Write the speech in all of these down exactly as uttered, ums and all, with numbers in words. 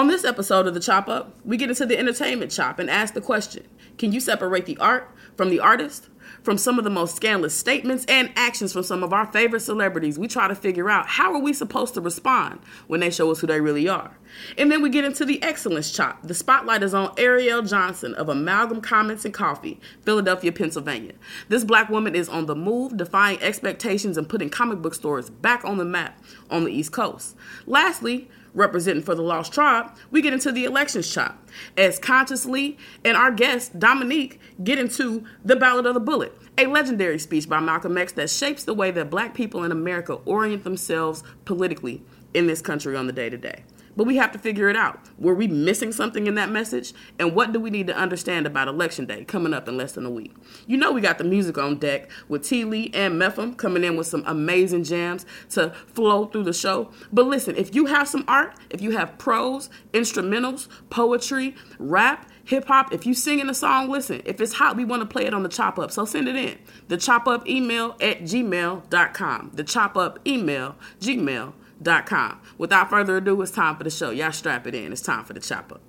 On this episode of The Chop Up, we get into the entertainment chop and ask the question, can you separate the art from the artist? From some of the most scandalous statements and actions from some of our favorite celebrities, we try to figure out how are we supposed to respond when they show us who they really are. And then we get into the excellence chop. The spotlight is on Ariel Johnson of Amalgam Comics and Coffee, Philadelphia, Pennsylvania. This black woman is on the move, defying expectations and putting comic book stores back on the map on the East Coast. Lastly, representing for the Lost Tribe, we get into the elections chop as Conscious Lee and our guest Dominique get into The Ballot or the Bullet, a legendary speech by Malcolm X that shapes the way that black people in America orient themselves politically in this country on the day-to-day. But we have to figure it out. Were we missing something in that message? And what do we need to understand about Election Day coming up in less than a week? You know we got the music on deck with T. Lee and M F M coming in with some amazing jams to flow through the show. But listen, if you have some art, if you have prose, instrumentals, poetry, rap, hip-hop, if you singing a song, listen, if it's hot, we want to play it on The Chop Up, so send it in. The Chop Up email at gmail dot com. The Chop Up email, gmail. Dot com. Without further ado, it's time for the show. Y'all strap it in. It's time for The Chop Up.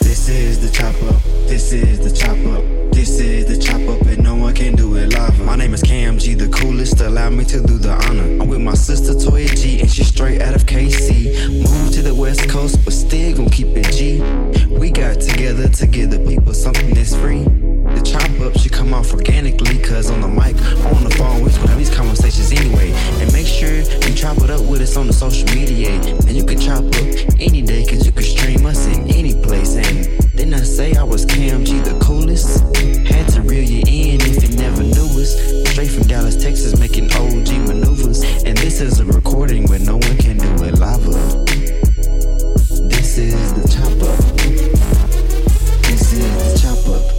This is The Chop Up. This is The Chop Up. This is The Chop Up and no one can do it live. My name is Cam G, the coolest. Allow me to do the honor. I'm with my sister Toya G and she's straight out of K C. Moved to the West Coast but still gon' keep it G. We got together to give the people something that's free. The chop up should come off organically, cause on the mic, on the phone, we're gonna have these conversations anyway. And make sure you chop it up with us on the social media. And you can chop up any day, cause you can stream us in any place. And didn't I say I was K M G the coolest? Had to reel you in if you never knew us. Straight from Dallas, Texas, making O G maneuvers. And this is a recording where no one can do it live. This is The Chop Up. This is The Chop Up.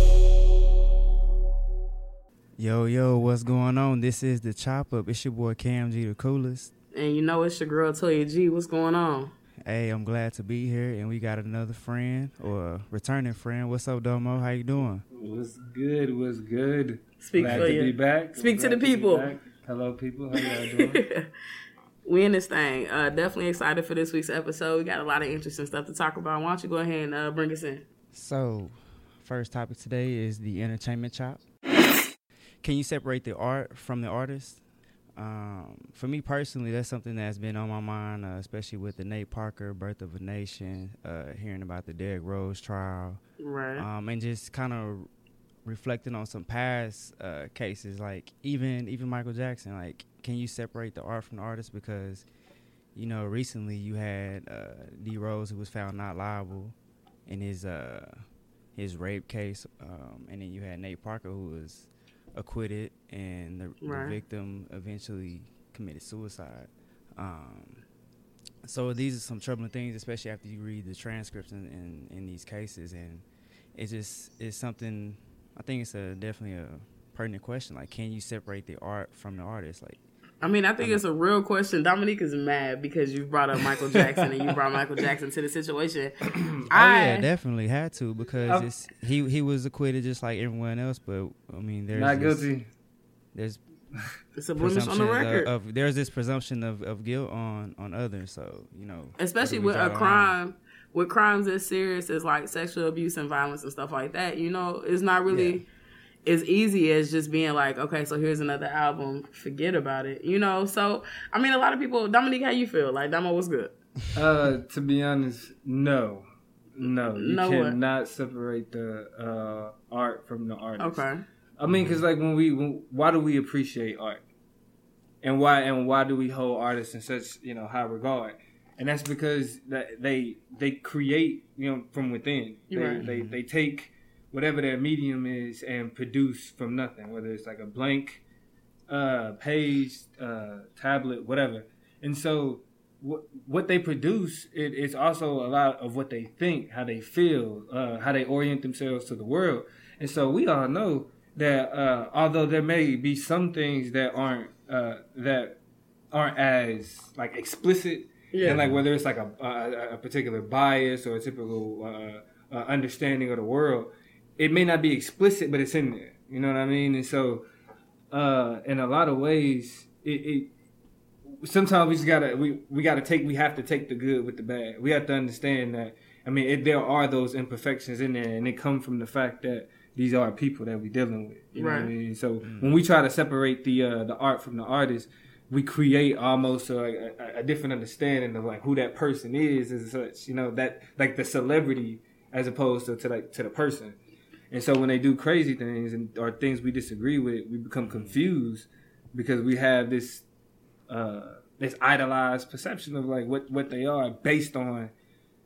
Yo, yo, what's going on? This is The Chop Up. It's your boy Cam G, the coolest. And you know it's your girl Toya G. What's going on? Hey, I'm glad to be here, and we got another friend, or a returning friend. What's up, Domo? How you doing? What's good? What's good? Speak glad to you. Be back. Speak to the people. To Hello, people. How y'all doing? We in this thing. Uh, definitely excited for this week's episode. We got a lot of interesting stuff to talk about. Why don't you go ahead and uh, bring us in? So, first topic today is the entertainment chop. Can you separate the art from the artist? Um, for me personally, that's something that's been on my mind, uh, especially with the Nate Parker, Birth of a Nation, uh, hearing about the Derrick Rose trial. Right. Um, and just kind of reflecting on some past uh, cases, like even even Michael Jackson. Like, can you separate the art from the artist? Because, you know, recently you had uh, D. Rose, who was found not liable in his, uh, his rape case. Um, and then you had Nate Parker, who was acquitted, and the, right. the victim eventually committed suicide. Um, so these are some troubling things, especially after you read the transcripts in, in, in these cases. And it just is something, I think it's a definitely a pertinent question. Like, can you separate the art from the artist? Like, I mean, I think I'm it's a real question. Dominique is mad because you brought up Michael Jackson and you brought Michael Jackson to the situation. Oh, I, yeah, definitely had to because uh, it's, he he was acquitted just like everyone else. But, I mean, there's... Not this, guilty. There's... It's a blemish on the record. Of, of, there's this presumption of, of guilt on, on others, so, you know... Especially with a crime... On. With crimes as serious as, like, sexual abuse and violence and stuff like that, you know, it's not really... Yeah. As easy as just being like, okay, so here's another album, forget about it, you know. So I mean, a lot of people. Dominique, how you feel? Like, Domo, what's good? Uh, to be honest, no, no, you no cannot what? separate the uh, art from the artist. Okay, I mean, because like when we, when, why do we appreciate art, and why and why do we hold artists in such, you know, high regard? And that's because that they they create, you know, from within. They, right. they they take. Whatever their medium is and produce from nothing, whether it's like a blank uh, page, uh, tablet, whatever. And so wh- what they produce, it, it's also a lot of what they think, how they feel, uh, how they orient themselves to the world. And so we all know that uh, although there may be some things that aren't uh, that aren't as like explicit, yeah. and like whether it's like a, a, a particular bias or a typical uh, uh, understanding of the world, it may not be explicit, but it's in there. You know what I mean? And so, uh, in a lot of ways, it, it sometimes we just gotta we, we gotta take we have to take the good with the bad. We have to understand that. I mean, it, there are those imperfections in there, and they come from the fact that these are people that we're dealing with. You right. know what I mean? So mm-hmm. when we try to separate the uh, the art from the artist, we create almost a, a, a different understanding of like who that person is and such. You know, that like the celebrity as opposed to, to like to the person. And so when they do crazy things and or things we disagree with, we become confused because we have this uh, this idolized perception of like what, what they are based on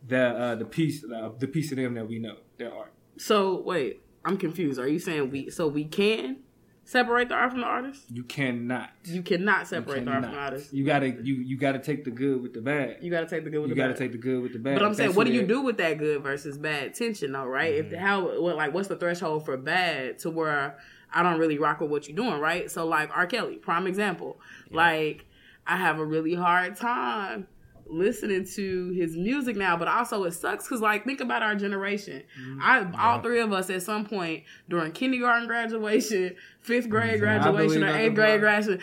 the uh, the piece uh, the piece of them that we know, their art. So wait, I'm confused. Are you saying we so we can separate the art from the artist? You cannot. You cannot separate you cannot. the art from the artist. You gotta you, you gotta take the good with the bad. You gotta take the good with you the bad. You gotta take the good with the bad. But I'm saying, what do you do with that good versus bad tension though, right? Mm-hmm. If how well, like what's the threshold for bad to where I don't really rock with what you're doing, right? So like R. Kelly, prime example. Yeah. Like I have a really hard time listening to his music now, but also it sucks because, like, think about our generation. Mm-hmm. I yeah. all three of us at some point during kindergarten graduation, fifth grade graduation, or eighth grade graduation,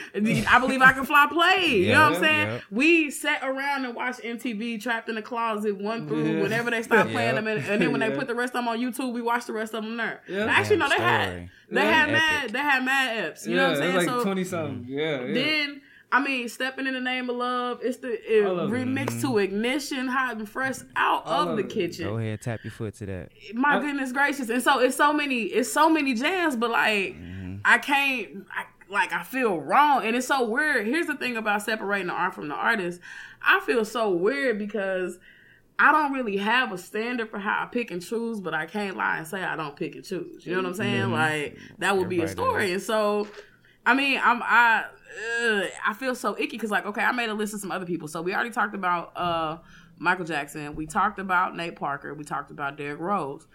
I believe I can fly play. Yeah, you know what I'm saying? Yeah. We sat around and watched M T V Trapped in the Closet one through yeah. whenever they stopped yeah. playing them, and, and then when yeah. they put the rest of them on YouTube, we watched the rest of them there. Yeah. Now, actually, no, they had they yeah. had mad they had mad eps. You yeah, know what I'm saying? It was like so twenty something. Yeah, yeah. Then. I mean, Stepping in the Name of Love, it's the it remix it. to Ignition, Hot and Fresh, out of the kitchen. Go ahead, tap your foot to that. My I, goodness gracious. And so it's so many, it's so many jams, but like, mm-hmm. I can't, I, like, I feel wrong. And it's so weird. Here's the thing about separating the art from the artist. I feel so weird because I don't really have a standard for how I pick and choose, but I can't lie and say I don't pick and choose. You know what I'm saying? Mm-hmm. Like, that would Everybody be a story. Knows. And so, I mean, I'm, I... Ugh, I feel so icky because, like, okay, I made a list of some other people. So we already talked about uh, Michael Jackson. We talked about Nate Parker. We talked about Derrick Rose.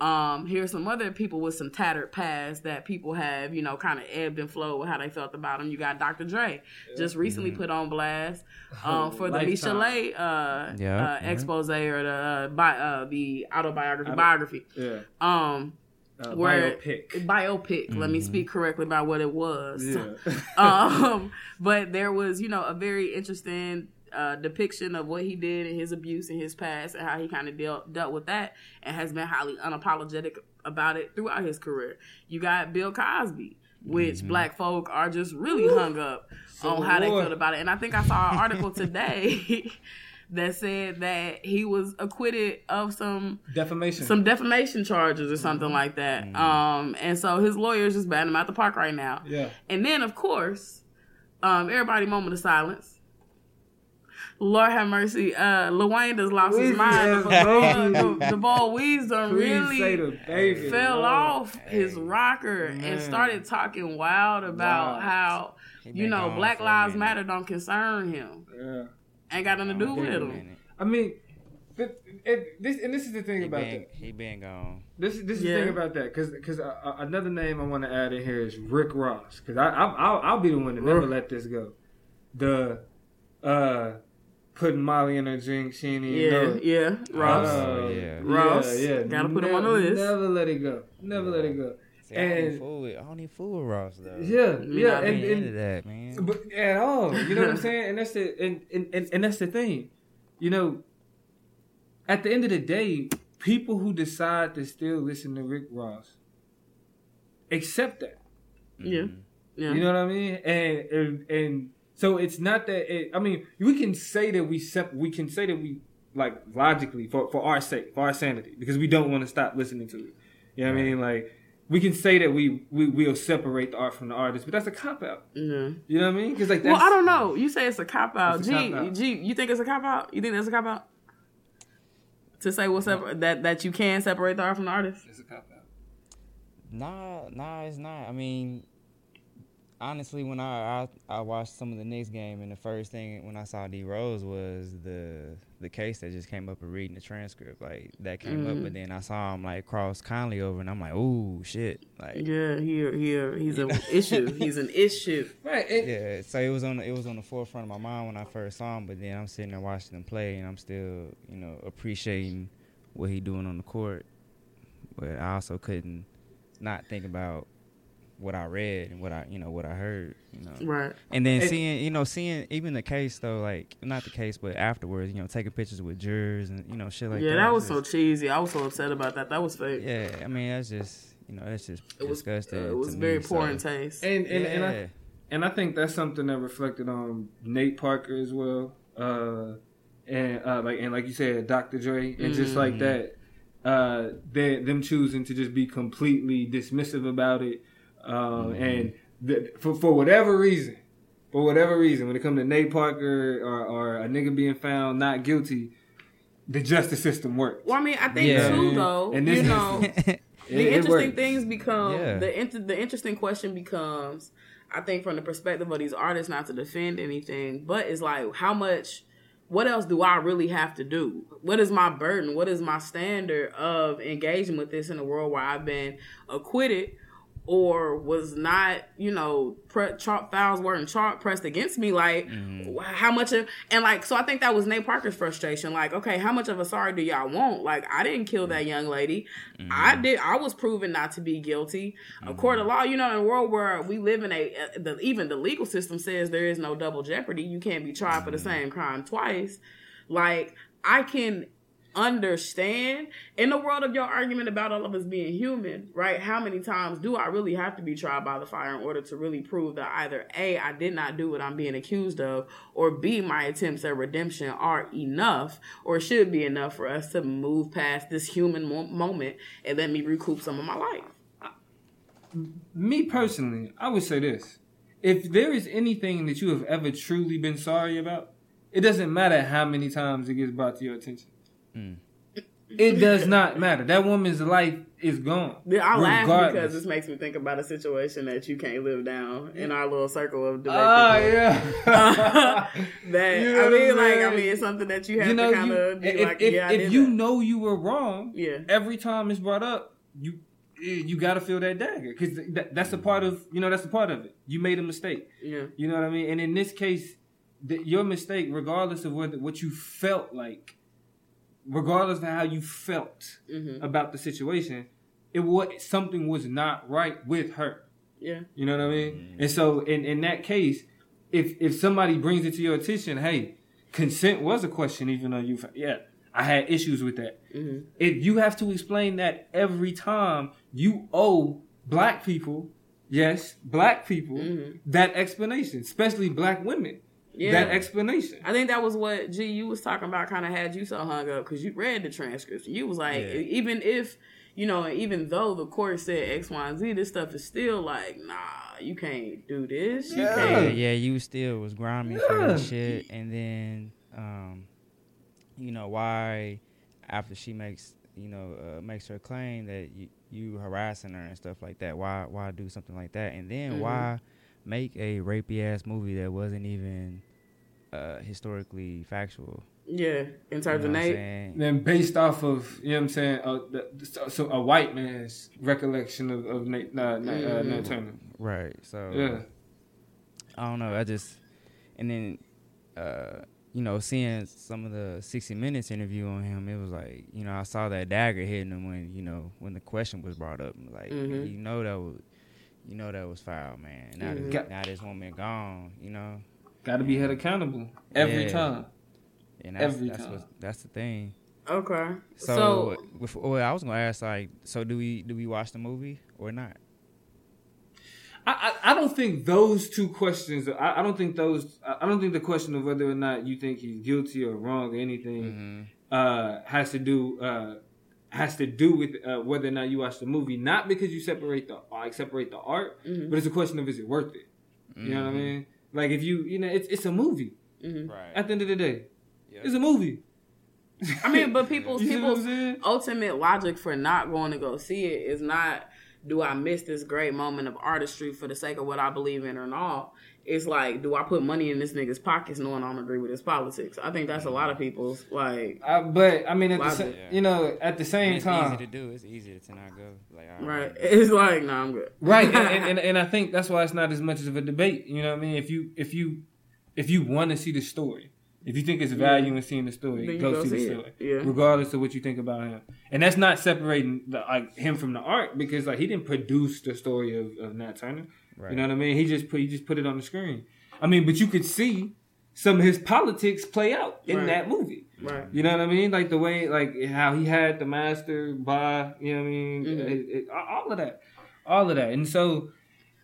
Um, here's some other people with some tattered past that people have, you know, kind of ebbed and flowed with how they felt about them. You got Doctor Dre, just recently mm-hmm. put on blast um, for oh, the Michelle uh, yeah, uh, yeah. expose or the uh, bi- uh, the autobiography Auto- biography. Yeah. Um, Uh, where, biopic. Biopic. Mm-hmm. Let me speak correctly about what it was. Yeah. um, but there was, you know, a very interesting uh, depiction of what he did and his abuse and his past and how he kind of dealt dealt with that and has been highly unapologetic about it throughout his career. You got Bill Cosby, which mm-hmm. black folk are just really Ooh. hung up so on how Lord. they felt about it. And I think I saw an article today that said that he was acquitted of some defamation, some defamation charges or something mm-hmm. like that. Mm-hmm. Um, and so his lawyer is just batting him out the park right now. Yeah. And then, of course, um, everybody moment of silence. Lord have mercy. Uh, Lil Wayne just lost Weez his mind. The, the, the ball Weez done really David, fell Lord. off hey. his rocker Man. and started talking wild about wow. how, he you know, Black Lives Matter don't concern him. Yeah. Ain't got nothing to do with him. I mean, it, it, this and this is the thing he about been, that. He been gone. This this is yeah. the thing about that, because because uh, another name I want to add in here is Rick Ross, because I, I I'll, I'll be the one to never let this go. The uh, putting Molly in her drink, she ain't even yeah know. yeah Ross uh, yeah Ross yeah, yeah. gotta put never, him on the list. Never let it go. Never yeah. let it go. And I don't need fool with Ross though. Yeah, yeah, I mean, and, and, and that, man. But at all, you know what I'm saying? And that's the and, and, and, and that's the thing, you know. At the end of the day, people who decide to still listen to Rick Ross accept that. Yeah, yeah. You know what I mean? And and, and so it's not that. It, I mean, we can say that we sep- We can say that we like logically for for our sake, for our sanity, because we don't want to stop listening to it. You know what right. I mean? Like. We can say that we, we, we'll separate the art from the artist, but that's a cop-out. Yeah. You know what I mean? Cause like that's, well, I don't know. You say it's a cop-out. It's a G, cop-out. G, you think it's a cop-out? You think that's a cop-out? To say what's we'll separ- that that you can separate the art from the artist? It's a cop-out. Nah, nah, it's not. I mean, honestly, when I, I, I watched some of the Knicks game, and the first thing when I saw D. Rose was the the case that just came up and reading the transcript, like that came mm-hmm. up, but then I saw him like cross Conley over, and I'm like, oh shit, like yeah, here, here, he's an issue, he's an issue, right? It, yeah, so it was on, the, it was on the forefront of my mind when I first saw him, but then I'm sitting there watching him play, and I'm still, you know, appreciating what he's doing on the court, but I also couldn't not think about what I read and what I, you know, what I heard, you know. Right. And then it, seeing, you know, seeing even the case though, like not the case, but afterwards, you know, taking pictures with jurors and, you know, shit like yeah, that. Yeah, that was just so cheesy. I was so upset about that. That was fake. Yeah, I mean, that's just, you know, that's just it was, disgusting. It was very me, poor so. in taste. And and, yeah. and I and I think that's something that reflected on Nate Parker as well. Uh, and uh, like and like you said, Doctor Dre, and mm. just like that. Uh, they, them choosing to just be completely dismissive about it, um, mm-hmm. and the, for for whatever reason, for whatever reason, when it comes to Nate Parker or, or a nigga being found not guilty, the justice system works. Well, I mean, I think yeah. too though, and you know, it, the interesting things become yeah. the inter- the interesting question becomes, I think, from the perspective of these artists, not to defend anything, but it's like how much. What else do I really have to do? What is my burden? What is my standard of engaging with this in a world where I've been acquitted or was not, you know, pre- chart, files weren't chart pressed against me? Like, mm-hmm. how much of... And, like, so I think that was Nate Parker's frustration. Like, okay, how much of a sorry do y'all want? Like, I didn't kill that young lady. Mm-hmm. I did. I was proven not to be guilty. Mm-hmm. A court of law, you know, in a world where we live in a... The, even the legal system says there is no double jeopardy. You can't be tried mm-hmm. for the same crime twice. Like, I can... understand in the world of your argument about all of us being human, right? How many times do I really have to be tried by the fire in order to really prove that either A, I did not do what I'm being accused of, or B, my attempts at redemption are enough or should be enough for us to move past this human mo- moment and let me recoup some of my life? Me personally, I would say this. If there is anything that you have ever truly been sorry about, it doesn't matter how many times it gets brought to your attention. Mm. It does not matter. That woman's life is gone. Yeah, I regardless. laugh because this makes me think about a situation that you can't live down in our little circle of direct Oh, people. yeah. that, you know I mean, like, I mean, it's something that you have you know, to kind of be if, like, if, yeah, if I did you that. know you were wrong, yeah. every time it's brought up, you you got to feel that dagger because that, that's a part of, you know, that's a part of it. You made a mistake. Yeah. You know what I mean? And in this case, the, your mistake, regardless of what, what you felt like, regardless of how you felt mm-hmm. about the situation, it was something was not right with her. Yeah, you know what I mean. Mm-hmm. And so, in, in that case, if if somebody brings it to your attention, hey, consent was a question, even though you yeah, I had issues with that. Mm-hmm. If you have to explain that every time, you owe black people, yes, black people mm-hmm. that explanation, especially black women. Yeah. That explanation. I think that was what G you was talking about. Kind of had you so hung up because you read the transcripts. You was like, yeah. even if you know, even though the court said X, Y, and Z, this stuff is still like, nah, you can't do this. You yeah, can't. yeah, you still was grimy yeah. for that shit. And then, um, you know, why after she makes you know uh, makes her claim that you, you harassing her and stuff like that? Why why do something like that? And then mm-hmm. why make a rapey ass movie that wasn't even. Uh, historically factual. Yeah, in terms of Nate. Then based off of, you know what I'm saying, uh, the, so a white man's recollection of, of Nate, uh, Nate, uh, Nate Turner. Right, so. Yeah. I don't know, I just, and then, uh, you know, seeing some of the sixty minutes interview on him, it was like, you know, I saw that dagger hitting him when, you know, when the question was brought up. Like, mm-hmm. you know that was, you know that was foul, man. Now, mm-hmm. this, now this woman gone, you know. Got to be held accountable every yeah. time. And that's, every that's time. What, that's the thing. Okay. So, so well, I was gonna ask, like, so do we do we watch the movie or not? I, I, I don't think those two questions. I, I don't think those. I don't think the question of whether or not you think he's guilty or wrong or anything mm-hmm. uh, has to do uh, has to do with uh, whether or not you watch the movie. Not because you separate the like separate the art, mm-hmm. but it's a question of is it worth it? Mm-hmm. You know what I mean? Like, if you, you know, it's it's a movie. Mm-hmm. Right. At the end of the day. Yep. It's a movie. I mean, but people's, people's ultimate logic for not going to go see it is not, do I miss this great moment of artistry for the sake of what I believe in or all? It's like, do I put money in this nigga's pockets knowing I don't agree with his politics? I think that's a lot of people's, like... Uh, but, I mean, at the sa- you know, at the same it's time... It's easy to do. It's easier to not go. Like, right. right. It's like, nah, I'm good. Right. and, and, and I think that's why it's not as much of a debate. You know what I mean? If you if you, if you want to see the story, If you think it's value yeah. in seeing the story, go see, see the story, yeah. regardless of what you think about him. And that's not separating the, like him from the art, because like he didn't produce the story of, of Nat Turner. Right. You know what I mean? He just put he just put it on the screen. I mean, but you could see some of his politics play out in right. that movie. Right. You know what I mean? Like the way, like how he had the master by, you know what I mean? Mm-hmm. It, it, all of that, all of that, and so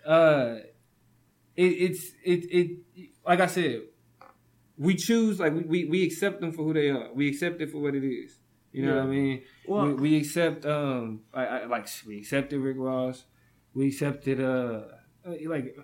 uh, it, it's it it like I said. We choose, like, we, we, we accept them for who they are. We accept it for what it is. You know yeah. what I mean? Well, we, we accept, um, I, I, like, we accepted Rick Ross. We accepted, uh, like,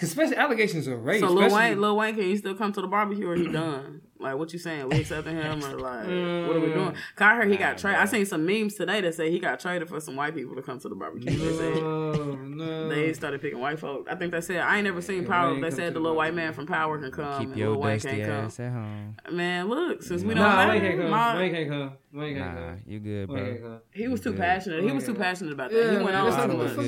especially allegations of race. So Lil Wayne, Lil Wayne, can you still come to the barbecue or he done? Like, what you saying? We accepting him or, like, mm, what are we doing? Cause I heard he got traded. I seen some memes today that say he got traded for some white people to come to the barbecue. They said, oh, no. They started picking white folk. I think they said, I ain't never seen Power. They said the little white man from Power can come. Keep and your Lil Wayne can't ass come. At home. Man, look, since we don't nah, like him. Wayne can't come. Wayne can't come. Nah, you good, bro. He was too good. passionate. He was too passionate about that. Yeah, he went on too much. But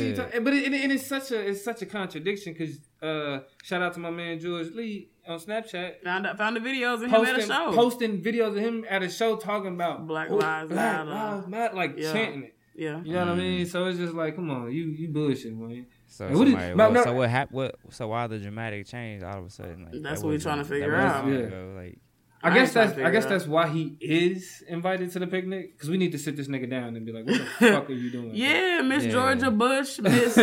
it, it, it is such a, it's such a contradiction because uh, shout out to my man George Lee. On Snapchat, found out, found the videos of posting, him at a show, posting videos of him at a show talking about Black Lives Matter, like yeah. chanting it. Yeah, you know mm-hmm. what I mean. So it's just like, come on, you you bullshit, man. So somebody, what, is, well, no, so what happened? What so why the dramatic change all of a sudden? Like, that's that what we're trying to figure out. Was, yeah. go, like, I, I guess that's I guess out. that's why he is invited to the picnic because we need to sit this nigga down and be like, what the fuck are you doing? Yeah, Miss yeah. Georgia Bush, Miss.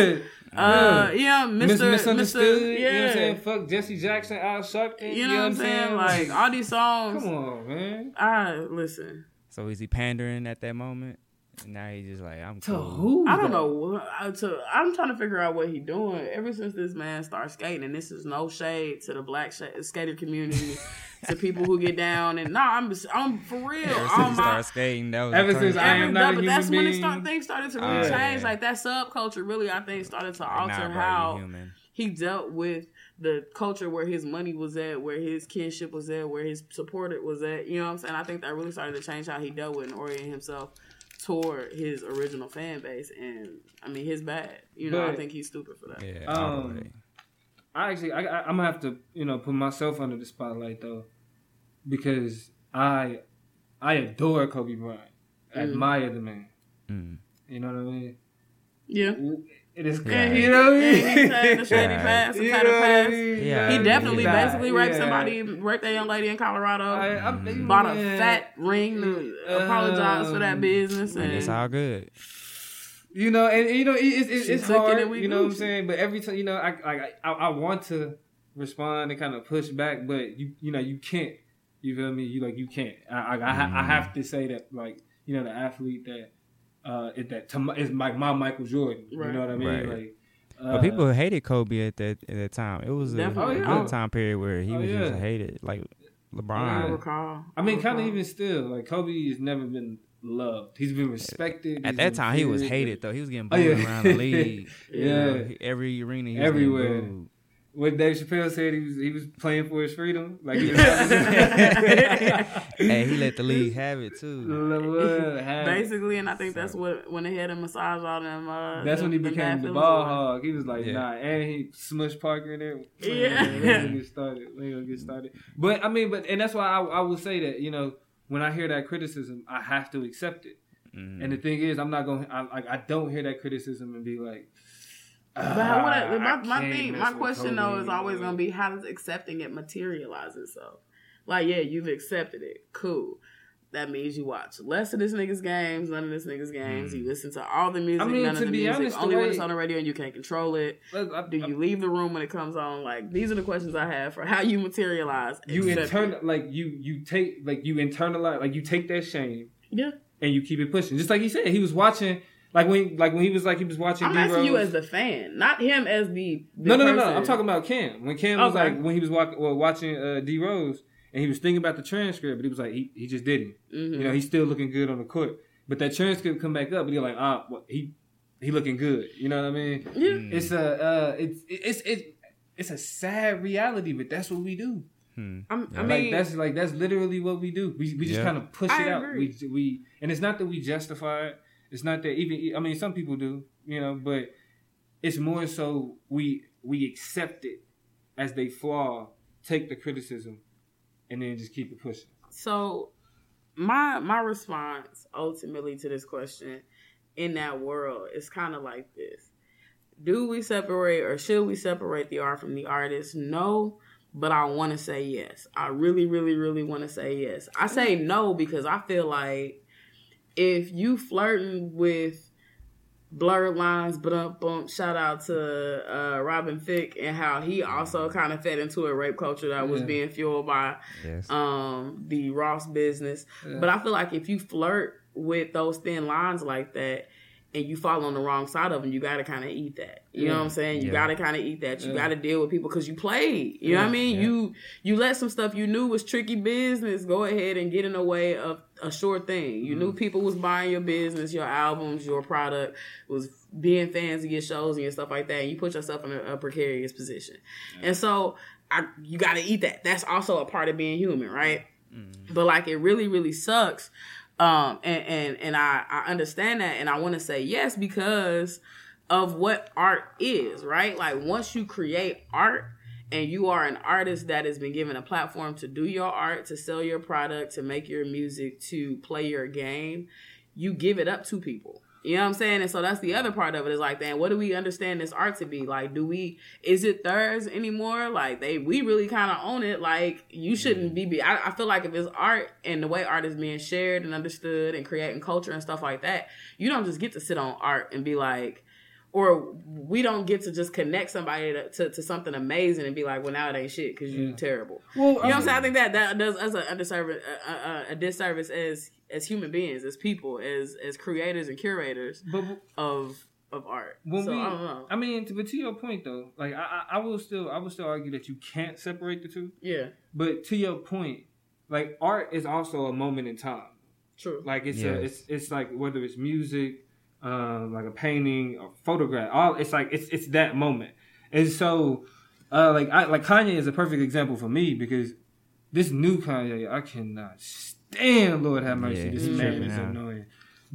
Uh yeah, Mister Misunderstood, Mister Yeah. You know what I'm saying? Fuck Jesse Jackson, Al Sharpton. You know what I'm saying? Like all these songs. Come on, man. I listen. So is he pandering at that moment? And now he's just like, I'm to cool. who? I don't know. What, I, to, I'm trying to figure out what he's doing. Ever since this man started skating, and this is no shade to the black sh- skater community, to people who get down and no, nah, I'm just, I'm for real. Ever since he started skating, that was ever since I am not a human being. But that's when it start, things started to really oh, change. Yeah. Like that subculture really, I think, started to alter how he dealt with the culture where his money was at, where his kinship was at, where his support was at. You know what I'm saying? I think that really started to change how he dealt with and oriented himself toward his original fan base, and I mean, his bad. You know, but I think he's stupid for that. Yeah, um, I actually, I, I, I'm gonna have to, you know, put myself under the spotlight though, because I, I adore Kobe Bryant, mm. admire the man. Mm. You know what I mean? Yeah. It is, yeah. you know what I mean? He had the shady yeah. pass, some kind of pass. Yeah. He definitely yeah. basically raped yeah. somebody, raped that young lady in Colorado, I, I'm, bought yeah. a fat ring to um, apologize for that business. And, and it's all good. You know, and, and you know, it, it, it, it's hard, it you know what I'm saying? But every time, you know, I, I, I, I want to respond and kind of push back, but you you know, you can't. You feel me? You like, you can't. I, I, mm. I have to say that, like, you know, the athlete that, Uh, it, that to my, it's like my Michael Jordan, right. you know what I mean? Right. Like, uh, but people hated Kobe at that at that time. It was a, oh, yeah. a good time period where he oh, was yeah. just hated, like LeBron. Yeah, I, I mean, kind of even still, like Kobe has never been loved. He's been respected at that time. Feared. He was hated though. He was getting booed oh, yeah. around the league. yeah, you know, every arena, he was everywhere. When Dave Chappelle said he was he was playing for his freedom, like he was hey, he let the league have it too. Have Basically, and I think so. that's what when they had him massage all them. Uh, that's the, when he became the, the ball away. hog. He was like, yeah. nah, and he smushed Parker in there. Yeah, we ain't gonna get started. We ain't gonna get started. But I mean, but and that's why I I will say that, you know, when I hear that criticism, I have to accept it. Mm. And the thing is, I'm not gonna I I don't hear that criticism and be like. Uh, but how would I, my I my thing, my question though is always gonna be, how does accepting it materialize itself? Like, yeah, you've accepted it, cool. That means you watch less of this nigga's games, none of this nigga's games. Mm. You listen to all the music, I mean, none of the music, honest, only when it's on the radio and you can't control it. I, I, Do you leave the room when it comes on? Like, these are the questions I have for how you materialize. You internal, like you you take like you internalize, like you take that shame, yeah, and you keep it pushing. Just like he said, he was watching. Like when, like when he was like he was watching. I'm D-Rose. Asking you as the fan, not him as the. the no, no, no, no. Person. I'm talking about Cam. When Cam was okay. like when he was walk, well, watching uh, D Rose, and he was thinking about the transcript, but he was like he, he just didn't. Mm-hmm. You know, he's still looking good on the court, but that transcript come back up, and you're like, ah, well, he he looking good. You know what I mean? Yeah. Mm. It's a uh, it's it's it's it's a sad reality, but that's what we do. Hmm. I'm, yeah. I mean, like, that's like that's literally what we do. We we just yeah. kind of push I it agree. out. We we and it's not that we justify it. It's not that even, I mean, some people do, you know, but it's more so we we accept it as they flaw, take the criticism, and then just keep it pushing. So my my response ultimately to this question in that world is kind of like this. Do we separate or should we separate the art from the artist? No, but I want to say yes. I really, really, really want to say yes. I say no because I feel like if you flirting with blurred lines, but um, bump, shout out to uh, Robin Thicke and how he also kind of fed into a rape culture that yeah. was being fueled by yes. um, the Ross business. Yeah. But I feel like if you flirt with those thin lines like that, and you fall on the wrong side of them, you got to kind of eat that. You yeah. know what I'm saying? You yeah. got to kind of eat that. You yeah. got to deal with people because you played. You yeah. know what I mean? Yeah. You you let some stuff you knew was tricky business go ahead and get in the way of a sure thing. You mm. knew people was buying your business, your albums, your product, was being fans of your shows and your stuff like that. And you put yourself in a, a precarious position. Yeah. And so I, you got to eat that. That's also a part of being human, right? Mm. But like it really, really sucks. Um, and, and, and I, I understand that, and I want to say yes because of what art is, right? Like once you create art and you are an artist that has been given a platform to do your art, to sell your product, to make your music, to play your game, you give it up to people. You know what I'm saying? And so that's the other part of it is like, man, what do we understand this art to be? Like, do we, is it theirs anymore? Like they, we really kind of own it. Like you shouldn't be, be I, I feel like if it's art and the way art is being shared and understood and creating culture and stuff like that, you don't just get to sit on art and be like, or we don't get to just connect somebody to, to, to something amazing and be like, well, now it ain't shit because you yeah. terrible. Well, you know I mean, what I'm saying? I think that that does us an underservice, a, a, a disservice as as human beings, as people, as as creators and curators but, of of art. So, we, I don't know. I mean, but to your point though, like I, I will still I will still argue that you can't separate the two. Yeah. But to your point, like art is also a moment in time. True. Like it's yes. a, it's it's like whether it's music. Um, like a painting or photograph, all it's like it's it's that moment, and so uh, like I like Kanye is a perfect example for me because this new Kanye I cannot stand. Lord have mercy, yeah, this man is annoying.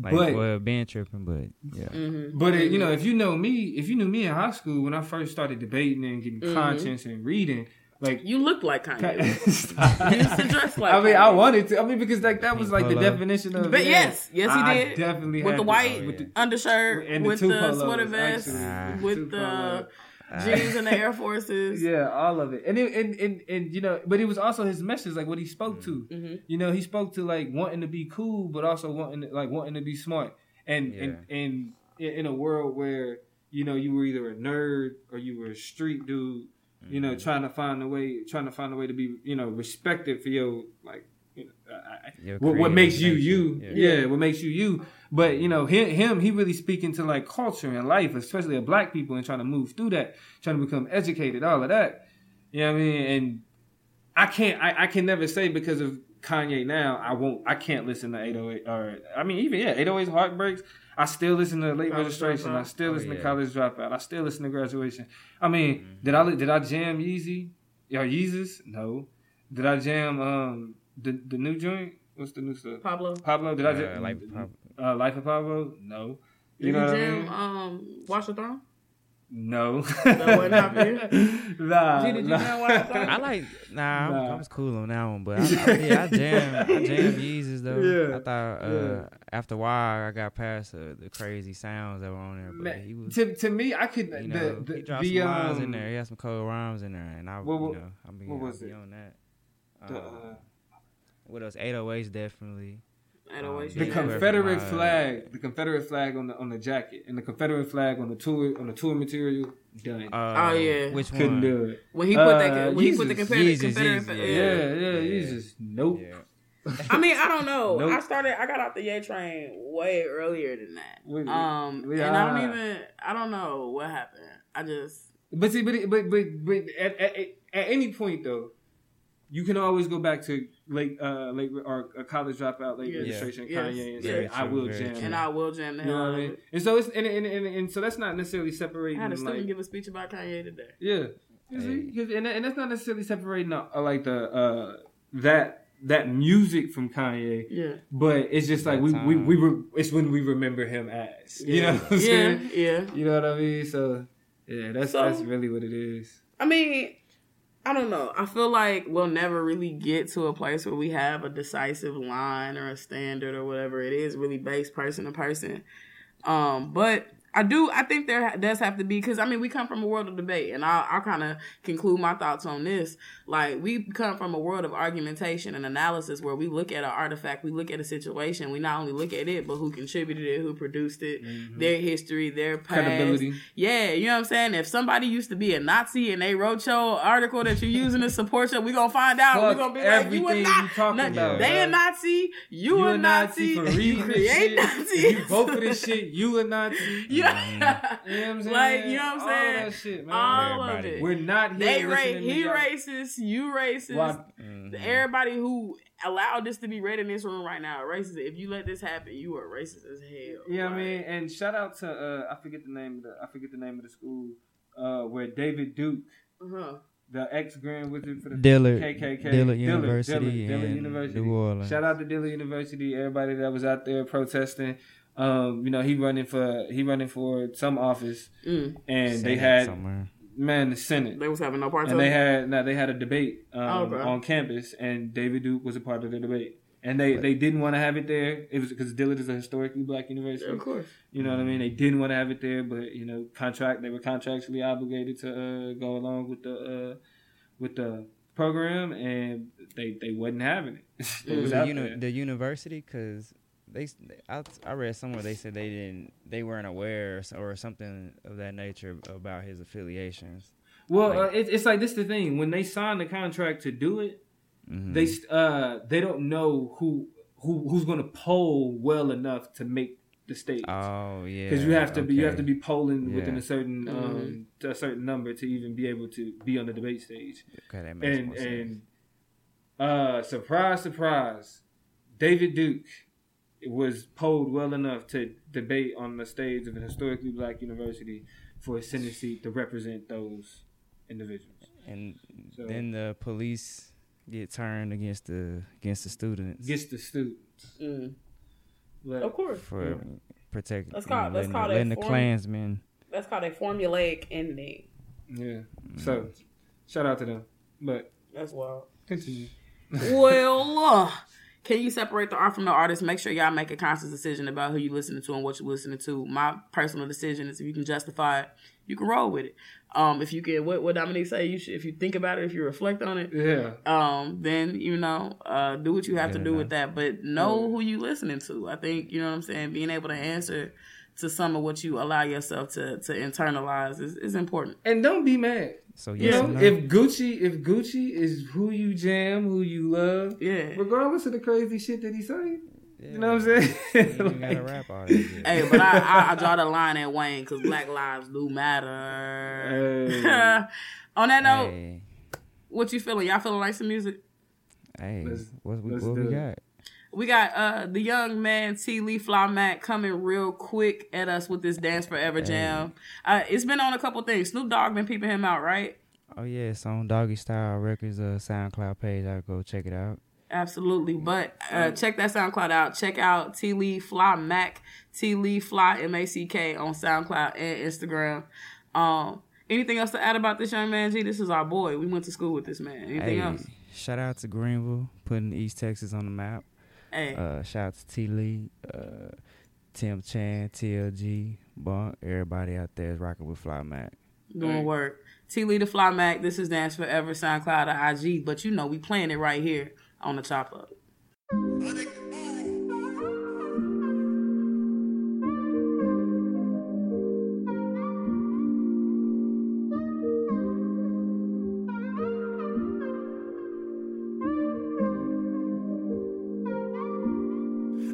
Like, but well, been tripping, but yeah. Mm-hmm. But it, you know, if you know me, if you knew me in high school when I first started debating and getting mm-hmm. conscience and reading. Like you look like Kanye. You used to dress like. I mean, Kanye. I wanted to. I mean, because like that was like the definition of. But yes, yes, he I did. Definitely with the white oh, yeah. with the undershirt, and the with the sweater vest, ah. with the uh, jeans and the Air Forces. Yeah, all of it, and it, and, and and you know, but it was also his message, like what he spoke to. Mm-hmm. You know, he spoke to like wanting to be cool, but also wanting to, like wanting to be smart, and yeah. and and in a world where you know you were either a nerd or you were a street dude. You know, trying to find a way, trying to find a way to be, you know, respected for your like, you know, I, your what, what makes you you, yeah. yeah, what makes you you. But you know, him, him, he really speaking to like culture and life, especially of black people, and trying to move through that, trying to become educated, all of that. You know what I mean? And I can't, I, I can never say because of Kanye now, I won't, I can't listen to eight oh eight or I mean, even yeah, eight oh eight's Heartbreaks. I still listen to Late College Registration. Dropout. I still listen oh, yeah. to College Dropout. I still listen to Graduation. I mean, mm-hmm. did I did I jam Yeezy? Or Yeezus? No. Did I jam um the the new joint? What's the new stuff? Pablo. Pablo. Did uh, I jam Life of Pablo? Uh, Life of Pablo? No. You did know you what jam I mean? um Watch the Throne? No. That wasn't happening. Nah. G, did you nah. jam Watch the Throne? I like nah, nah. I was cool on that one, but I, I, yeah, I jam I jam Yeezus though. Yeah. I thought. Uh, yeah. After a while, I got past the, the crazy sounds that were on there. But Man, he was, to to me, I could you know, the, the, he dropped the, some um, rhymes in there. He had some cold rhymes in there, and I what, what, you know I mean what was I it? On that. The, um, uh, what else? eight oh eights definitely. eight oh eights. Um, the Confederate my, flag, the Confederate flag on the on the jacket, and the Confederate flag on the tour on the tour material. Done. Uh, oh yeah, which one? Couldn't do it when he put uh, that when Jesus, he put the Confederate Jesus, Confederate flag. Yeah, yeah, yeah. Jesus, nope. Yeah. I mean, I don't know. Nope. I started. I got out the Ye train way earlier than that. Um, yeah. And I don't even. I don't know what happened. I just. But see, but but but, but at, at at any point though, you can always go back to late uh late or a College Dropout, Late yeah. Registration, yeah. Kanye, yes. and say yes. I will Very jam, true. And I will jam the hell out of it. And so it's and and, and and so that's not necessarily separating. I had a student like, give a speech about Kanye today. Yeah, hey. and and that's not necessarily separating uh, like the uh that. that music from Kanye, yeah, but it's just like we, we we were it's when we remember him as yeah. you know what I'm yeah saying? yeah you know what I mean so yeah that's so, that's really what it is. I mean, I don't know. I feel like we'll never really get to a place where we have a decisive line or a standard or whatever. It is really based person to person. Um, but I do, I think there does have to be, because, I mean, we come from a world of debate, and I'll, I'll kind of conclude my thoughts on this. Like, we come from a world of argumentation and analysis where we look at an artifact, we look at a situation, we not only look at it, but who contributed it, who produced it, mm-hmm. their history, their past. Credibility. Yeah, you know what I'm saying? If somebody used to be a Nazi and they wrote your article that you're using to support you, we're going to find out. We're going to be like, you a Nazi. Na- about, they right? a Nazi. You, you a Nazi. Nazi for you create Nazi. You vote for this shit. You a Nazi. You Yeah. You know what I'm saying? Like, you know what I'm saying? All that shit, man. All everybody. Of it. We're not here. They ra- he racist, you racist. Well, I, mm-hmm. Everybody who allowed this to be read in this room right now are racist. If you let this happen, you are racist as hell. Yeah, right? I mean, and shout out to uh, I forget the name of the I forget the name of the school uh, where David Duke, uh-huh. the ex Grand Wizard for the Dillard, K K K, Dillard University, Dillard, Dillard, Dillard and University. New Orleans. Shout out to Dillard University. Everybody that was out there protesting. Um, you know, he running for he running for some office, mm. and Senate they had somewhere. man the Senate. They was having no part. And they had no, they had a debate um, oh, on campus, and David Duke was a part of the debate. And they, they didn't want to have it there. It was because Dillard is a historically black university, yeah, of course. You know what I mean? They didn't want to have it there, but you know, contract they were contractually obligated to uh, go along with the uh, with the program, and they they wasn't having it. It was the, uni- the university because. They, I, I read somewhere they said they didn't, they weren't aware or, or something of that nature about his affiliations. Well, like, uh, it, it's like this: is the thing when they signed the contract to do it, mm-hmm. they uh they don't know who who who's going to poll well enough to make the stage. Oh yeah, because you have to okay. be you have to be polling yeah. within a certain mm-hmm. um a certain number to even be able to be on the debate stage. Okay, that makes and, more sense. And uh, surprise, surprise, David Duke. It was polled well enough to debate on the stage of a historically black university for a Senate seat to represent those individuals. And so, then the police get turned against the against the students. Against the students. Mm. Let, of course. For yeah. protecting, let's call, you know, let's letting, call letting the form, Klansmen. That's called a formulaic ending. Yeah. Mm. So, shout out to them. But that's wild. Continue. Well, uh, can you separate the art from the artist? Make sure y'all make a conscious decision about who you listening to and what you listening to. My personal decision is if you can justify it, you can roll with it. Um, if you can, what, what Dominique say, you should, if you think about it, if you reflect on it, yeah. Um, then, you know, uh, do what you have yeah, to do no. with that. But know yeah. who you listening to. I think, you know what I'm saying, being able to answer to some of what you allow yourself to, to internalize is, is important. And don't be mad. So yes you know, no. if Gucci, if Gucci is who you jam, who you love, yeah. regardless of the crazy shit that he's saying, yeah. you know what I'm saying? Yeah, you like, gotta rap all that shit. Hey, but I, I, I draw the line at Wayne because black lives do matter. Hey. On that note, hey. What you feeling? Y'all feeling like some music? Hey, let's, what, let's what we it. got? We got uh, the young man, T. Lee Fly Mac, coming real quick at us with this Dance Forever jam. Uh, it's been on a couple things. Snoop Dogg been peeping him out, right? Oh, yeah. It's on Doggy Style Records' uh, SoundCloud page. I'll go check it out. Absolutely. But uh, check that SoundCloud out. Check out T. Lee Fly Mac, T. Lee Fly M A C K on SoundCloud and Instagram. Um, anything else to add about this young man, G? This is our boy. We went to school with this man. Anything hey, else? Shout out to Greenville, putting East Texas on the map. Hey. Uh, shout out to T. Lee, uh, Tim Chan, T L G, Bunk, everybody out there is rocking with Fly Mac. Doing hey. work. T. Lee to Fly Mac, this is Dance Forever, SoundCloud, or I G, but you know we playing it right here on the Chop Up.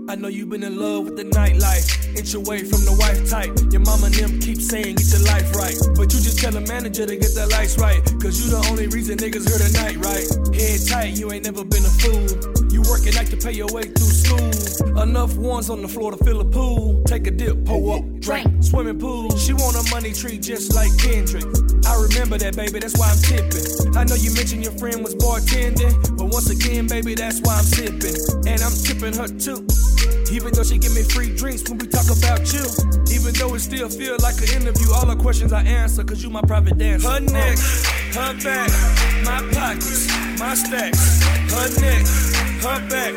I know you've been in love with the nightlife, inch away from the wife type. Your mama and them keep saying get your life right, but you just tell the manager to get their lights right, cause you the only reason niggas here tonight, right? Head tight, you ain't never been a fool. You working like to pay your way through school. Enough ones on the floor to fill a pool. Take a dip, pull up, drink, swimming pool. She want a money tree just like Kendrick. I remember that, baby, that's why I'm tipping. I know you mentioned your friend was bartending, but once again, baby, that's why I'm sipping. And I'm tipping her too, even though she give me free drinks when we talk about you. Even though it still feel like an interview, all her questions I answer, cause you my private dancer. Her neck, her back, my pockets, my stacks, her neck, her back,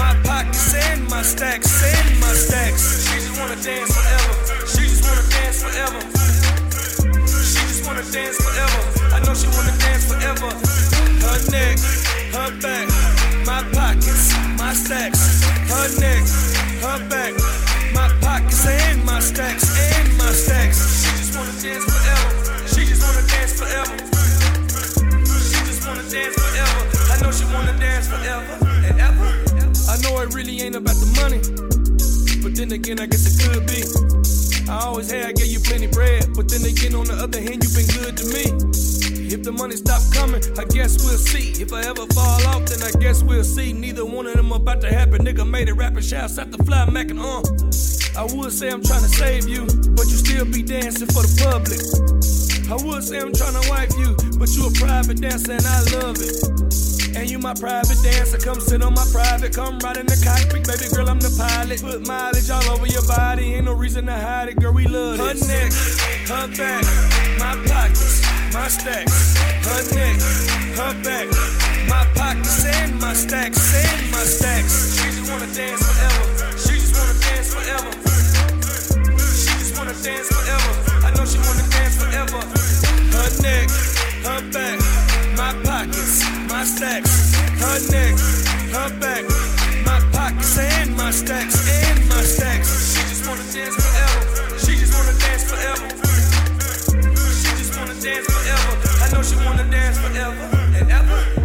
my pockets and my stacks, and my stacks. She just wanna dance forever, she just wanna dance forever, she just wanna dance forever, I know she wanna dance forever. Her neck, her back, my pockets, my stacks, her neck, her back, my pockets and my stacks, and my stacks. She just wanna dance forever, she just wanna dance forever, she just wanna dance forever, I know she wanna dance forever and ever. I know it really ain't about the money, but then again I guess it could be. I always had, I gave you plenty bread, but then again on the other hand you've been good to me. If the money stop coming, I guess we'll see. If I ever fall off, then I guess we'll see. Neither one of them about to happen. Nigga made it rapping, shouts out the Fly Mac and uh. I would say I'm trying to save you, but you still be dancing for the public. I would say I'm trying to wife you, but you a private dancer and I love it. And you my private dancer, come sit on my private, come ride in the cockpit, baby girl, I'm the pilot. Put mileage all over your body, ain't no reason to hide it, girl, we love it. Her neck, her back, my pockets, my stacks, her neck, her back, my pockets and my stacks, and my stacks. She just wanna dance forever, she just wanna dance forever, she just wanna dance forever, I know she wanna dance forever. Her neck, her back, my pockets, my stacks, her neck, her back, my pockets and my stacks, and my stacks. She just wanna dance forever, she just wanna dance forever, dance forever, I know she wanna dance forever and ever.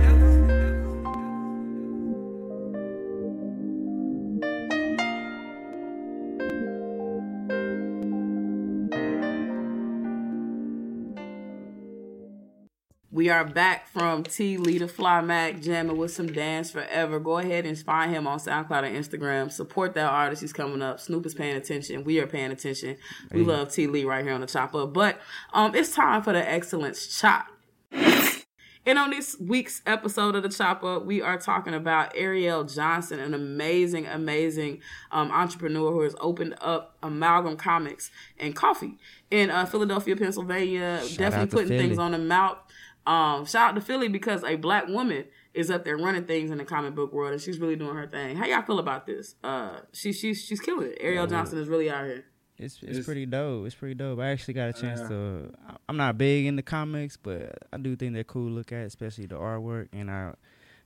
We are back from T. Lee to Fly Mac jamming with some Dance Forever. Go ahead and find him on SoundCloud and Instagram. Support that artist. He's coming up. Snoop is paying attention. We are paying attention. We hey. love T. Lee right here on the Chop Up. But um, it's time for the Excellence Chop. And on this week's episode of the Chop Up, we are talking about Ariel Johnson, an amazing, amazing um, entrepreneur who has opened up Amalgam Comics and Coffee in uh, Philadelphia, Pennsylvania. Shout Definitely putting Philly. things on the mount. Um, shout out to Philly because a black woman is up there running things in the comic book world and she's really doing her thing. How y'all feel about this? Uh, she, she's she's killing it. Ariel yeah, Johnson is really out here. It's, it's it's pretty dope. It's pretty dope. I actually got a chance yeah. to. I'm not big in the comics, but I do think they're cool to look at, especially the artwork. And I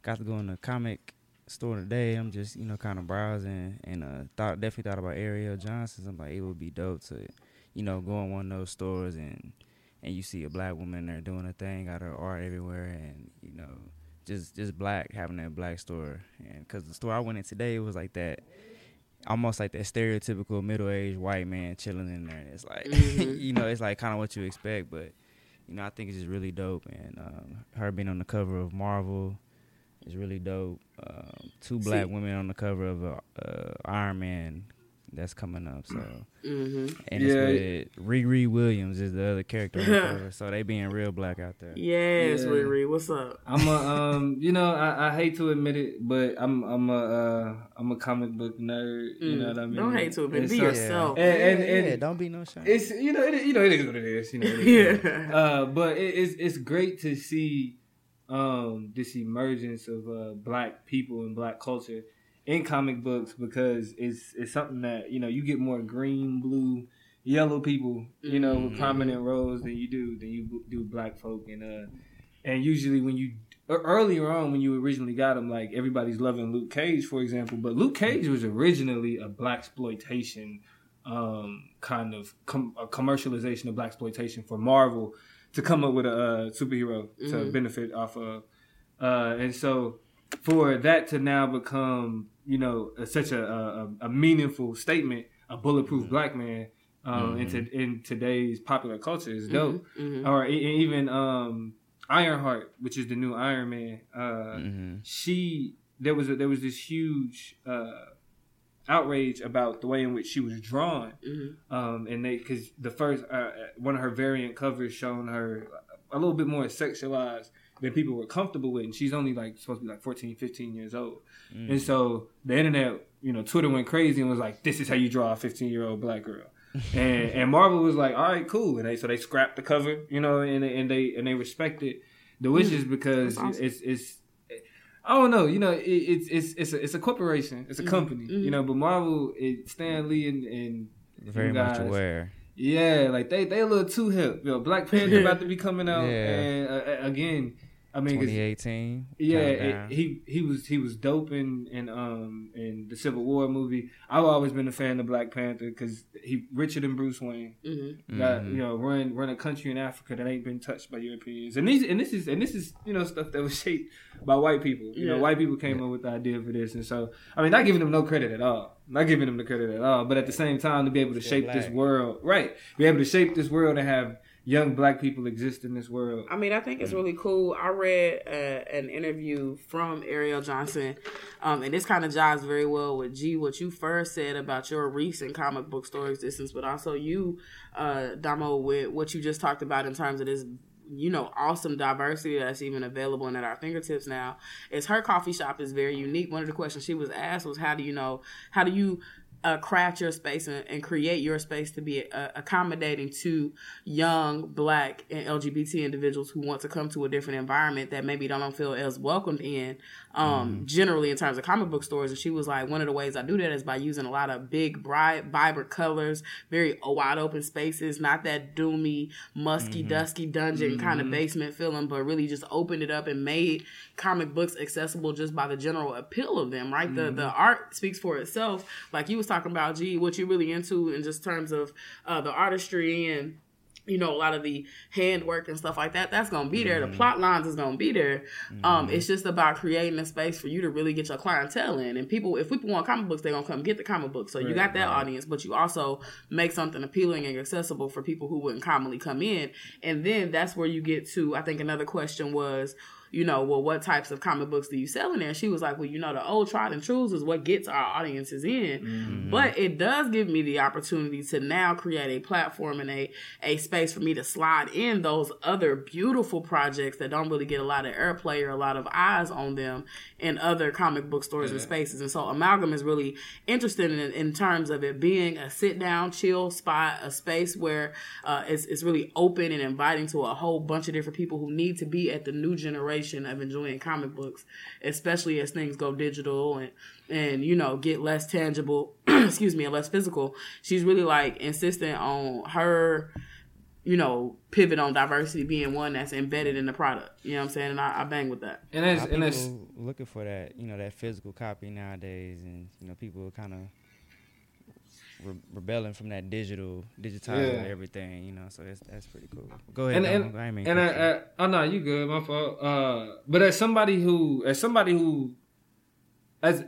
got to go in the comic store today. I'm just you know kind of browsing and uh, thought definitely thought about Ariel Johnson. I'm like, it would be dope to you know go in one of those stores and. And you see a black woman there doing a thing, got her art everywhere, and, you know, just just black, having that black store. And because the store I went in today, it was like that, almost like that stereotypical middle-aged white man chilling in there. It's like, mm-hmm. you know, it's like kind of what you expect, but, you know, I think it's just really dope. And um, her being on the cover of Marvel is really dope. Um, two black see, women on the cover of uh, uh, Iron Man that's coming up, so mm-hmm. and yeah. it's with Riri Williams is the other character, her, so they being real black out there. Yes, yeah. Riri, what's up? I'm a, um, you know, I, I hate to admit it, but I'm I'm a uh, I'm a comic book nerd. Mm. You know what I mean? Don't hate to admit it. Be so, yourself. Yeah. And, and, and yeah, don't be no shame. It's you know it you know it is what it is. You know, it is yeah. Uh, but it, it's it's great to see um this emergence of uh, black people and black culture in comic books, because it's it's something that, you know, you get more green, blue, yellow people, you know, mm-hmm. with prominent roles than you do than you do black folk. And uh, and usually when you earlier on when you originally got them, like everybody's loving Luke Cage, for example, but Luke Cage was originally a blaxploitation um, kind of com- a commercialization of blaxploitation for Marvel to come up with a uh, superhero mm-hmm. to benefit off of, uh, and so. For that to now become, you know, a, such a, a a meaningful statement, a bulletproof mm-hmm. black man um, mm-hmm. in, to, in today's popular culture is dope. Mm-hmm. Or even um, Ironheart, which is the new Iron Man. Uh, mm-hmm. She there was a, there was this huge uh, outrage about the way in which she was drawn, mm-hmm. um, and they because the first uh, one of her variant covers shown her a little bit more sexualized than people were comfortable with, and she's only like supposed to be like fourteen, fifteen years old. Mm. And so the internet, you know, Twitter went crazy and was like, this is how you draw a fifteen year old black girl. And and Marvel was like, all right, cool. And they so they scrapped the cover, you know, and and they and they respected the Witches because awesome. it's it's I don't know, you know, it, it's it's it's a, it's a corporation, it's a company, mm-hmm. you know. But Marvel, it, Stan Lee, and, and very guys, much aware. Yeah, like they they a little too hip. You know, Black Panther about to be coming out, yeah. and uh, again, I mean, twenty eighteen. Yeah, it, he he was he was dope in in um in the Civil War movie. I've always been a fan of Black Panther because he richer than Bruce Wayne. Mm-hmm. Got mm-hmm. you know run run a country in Africa that ain't been touched by Europeans. And these and this is and this is you know stuff that was shaped by white people. You yeah. know, white people came yeah. up with the idea for this, and so I mean, not giving them no credit at all. Not giving them the credit at all. But at the same time, to be able to shape black. this world, right? Be able to shape this world and have young black people exist in this world. I mean, I think it's really cool. I read uh, an interview from Ariel Johnson, um, and this kind of jives very well with G, what you first said about your recent comic book store existence, but also you, uh, Domo, with what you just talked about in terms of this, you know, awesome diversity that's even available and at our fingertips now. Is her coffee shop is very unique. One of the questions she was asked was, how do you know, how do you... Uh, craft your space and, and create your space to be uh, accommodating to young black and L G B T individuals who want to come to a different environment that maybe don't feel as welcomed in um, mm-hmm. generally in terms of comic book stores. And she was like, one of the ways I do that is by using a lot of big, bright, vibrant colors, very wide open spaces, not that doomy, musky, mm-hmm. dusky dungeon mm-hmm. kind of basement feeling, but really just opened it up and made comic books accessible just by the general appeal of them, right? Mm-hmm. The, the art speaks for itself. Like you was talking about, gee, what you're really into in just terms of uh, the artistry and, you know, a lot of the handwork and stuff like that, that's going to be there. Mm-hmm. The plot lines is going to be there. Mm-hmm. Um, it's just about creating a space for you to really get your clientele in. And people, if people want comic books, they're going to come get the comic books. So right, you got that right. audience, but you also make something appealing and accessible for people who wouldn't commonly come in. And then that's where you get to, I think another question was, you know, well, what types of comic books do you sell in there? And she was like, well, you know, the old tried and trues is what gets our audiences in. Mm-hmm. But it does give me the opportunity to now create a platform and a, a space for me to slide in those other beautiful projects that don't really get a lot of airplay or a lot of eyes on them in other comic book stores yeah. and spaces. And so Amalgam is really interesting in, in terms of it being a sit-down, chill spot, a space where uh, it's, it's really open and inviting to a whole bunch of different people who need to be at the new generation of enjoying comic books, especially as things go digital and and you know get less tangible excuse me and less physical. She's really like insistent on her you know pivot on diversity being one that's embedded in the product, you know what I'm saying? And I, I bang with that. And as and as looking for that, you know, that physical copy nowadays, and you know people are kind of Re- rebelling from that digital, digitizing yeah. everything, you know, so that's that's pretty cool. Go ahead, and, and, I mean, and I, I, oh no, you good, my fault. Uh, but as somebody who, as somebody who, as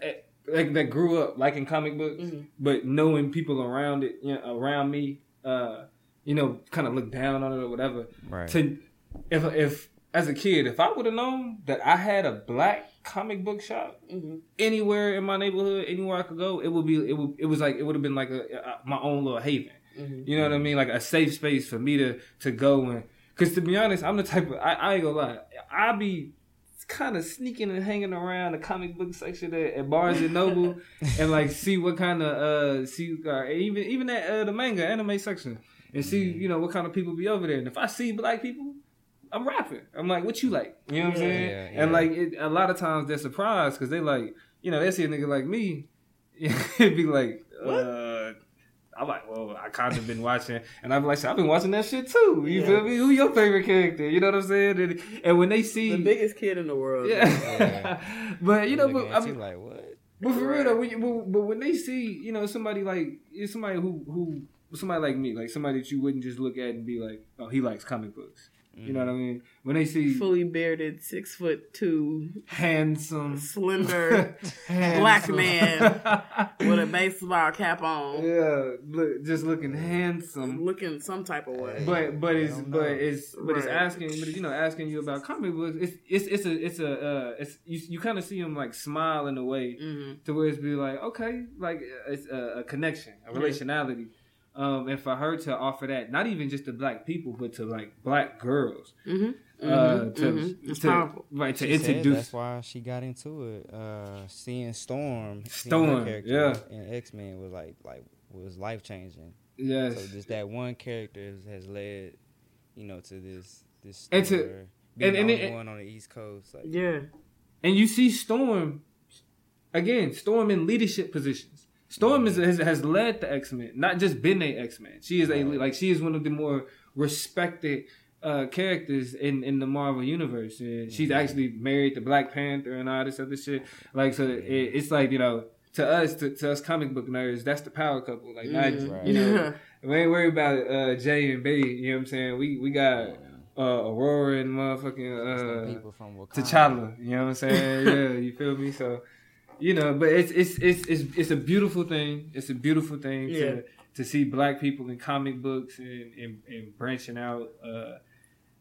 like that grew up liking comic books, mm-hmm. but knowing people around it, you know, around me, uh, you know, kind of look down on it or whatever. Right. To if if as a kid, if I would have known that I had a black comic book shop mm-hmm. anywhere in my neighborhood, anywhere I could go, it would be it would it was like it would have been like a, a my own little haven. Mm-hmm. You know what I mean? Like a safe space for me to to go and because to be honest, I'm the type of I, I ain't gonna lie, I be kind of sneaking and hanging around the comic book section at, at Barnes and Noble and like see what kind of uh see uh, even even at uh, the manga anime section and see mm-hmm. you know what kind of people be over there. And if I see black people, I'm rapping. I'm like, what you like? You know what I'm saying? Yeah, yeah. And like, it, a lot of times they're surprised because they like, you know, they see a nigga like me, it'd be like, what? Uh, I'm like, well, I kind of been watching, and I'm like, I've been watching that shit too. You yeah. feel me? Who your favorite character? You know what I'm saying? And, and when they see the biggest kid in the world, yeah. But you know, but I mean, like, what? But for real though, when you, but, but when they see, you know, somebody like somebody who who somebody like me, like somebody that you wouldn't just look at and be like, oh, he likes comic books. You know what I mean? When they see fully bearded, six foot two, handsome, slender, handsome. Black man with a baseball cap on, yeah, look, just looking handsome, looking some type of way. But but it's but it's but right. it's asking, but it's, you know, asking you about comic books. It's it's it's a it's a uh, it's you you kind of see him like smile in a way mm-hmm. to where it's be like okay, like it's a, a connection, a relationality. Yeah. Um, and for her to offer that, not even just to black people, but to like black girls, mm-hmm, uh, mm-hmm, to, mm-hmm. to, to right to she introduce. That's why she got into it. Uh, seeing Storm, Storm, seeing her character yeah, and X-Men was like like was life changing. Yes. So just that one character has led, you know, to this this story, and to, being and, and, the only one on the East Coast. Like. Yeah. And you see Storm, again, Storm in leadership positions. Storm is, has, has led the X-Men, not just been a X-Men. She is a like she is one of the more respected uh, characters in, in the Marvel universe. And she's mm-hmm. actually married to Black Panther and all this other shit. Like so, it, it's like you know to us to, to us comic book nerds, that's the power couple. Like mm-hmm. not, right. you know, we ain't worried about uh, Jay and B. You know what I'm saying? We we got. Uh, Aurora and motherfucking uh, people from T'Challa, you know what I'm saying? Yeah, you feel me? So, you know, but it's it's it's it's it's a beautiful thing. It's a beautiful thing yeah. to to see black people in comic books and and, and branching out uh,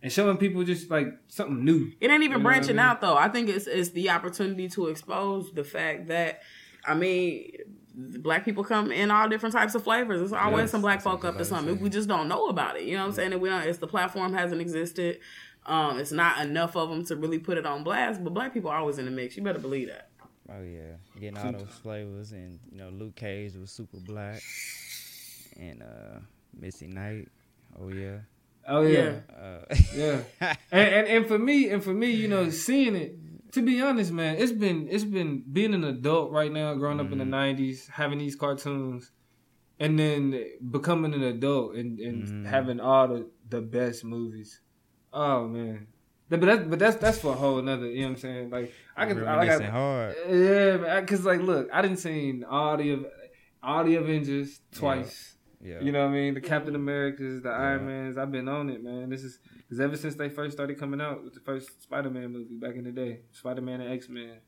and showing people just like something new. It ain't even you know branching what I mean? out though. I think it's it's the opportunity to expose the fact that I mean. Black people come in all different types of flavors. There's always yes, some black folk up to something. Saying. We just don't know about it. You know what I'm saying? And we don't, it's the platform hasn't existed. Um, it's not enough of them to really put it on blast. But black people are always in the mix. You better believe that. Oh, yeah. Getting all those flavors. And, you know, Luke Cage was super black. And uh, Missy Knight. Oh, yeah. Oh, yeah. Yeah. Uh, yeah. And, and, and for me, and for me, you know, seeing it, to be honest, man, it's been it's been being an adult right now, growing up mm. in the nineties, having these cartoons, and then becoming an adult and, and mm. having all the, the best movies. Oh man, but that's but that's that's for a whole nother. You know what I'm saying? Like I can I, like, I, hard. Yeah, man, cause like look, I didn't seen all the all the Avengers twice. Yeah. Yeah. You know what I mean? The Captain Americas, the yeah. Iron Mans. I've been on it, man. This is. Because ever since they first started coming out with the first Spider-Man movie back in the day, Spider-Man and X-Men,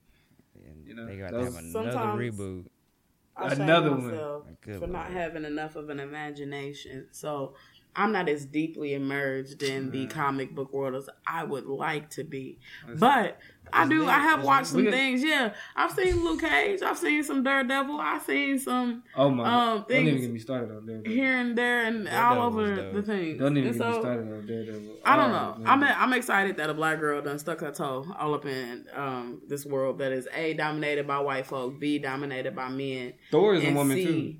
and you know, they got to have another reboot, I another one for one. Not having enough of an imagination. So I'm not as deeply immersed in right. the comic book world as I would like to be, that's but I do. It, I have watched it. some got, things. Yeah, I've seen Luke Cage. I've seen some Daredevil. I've seen some. Oh my! Um, things don't even get me started on Daredevil. Here and there and Daredevil all over the thing. Don't even and get so, me started on Daredevil. I don't know. Right, I'm a, I'm excited that a black girl done stuck her toe all up in um this world that is A, dominated by white folk, B, dominated by men. Thor is a woman C, too.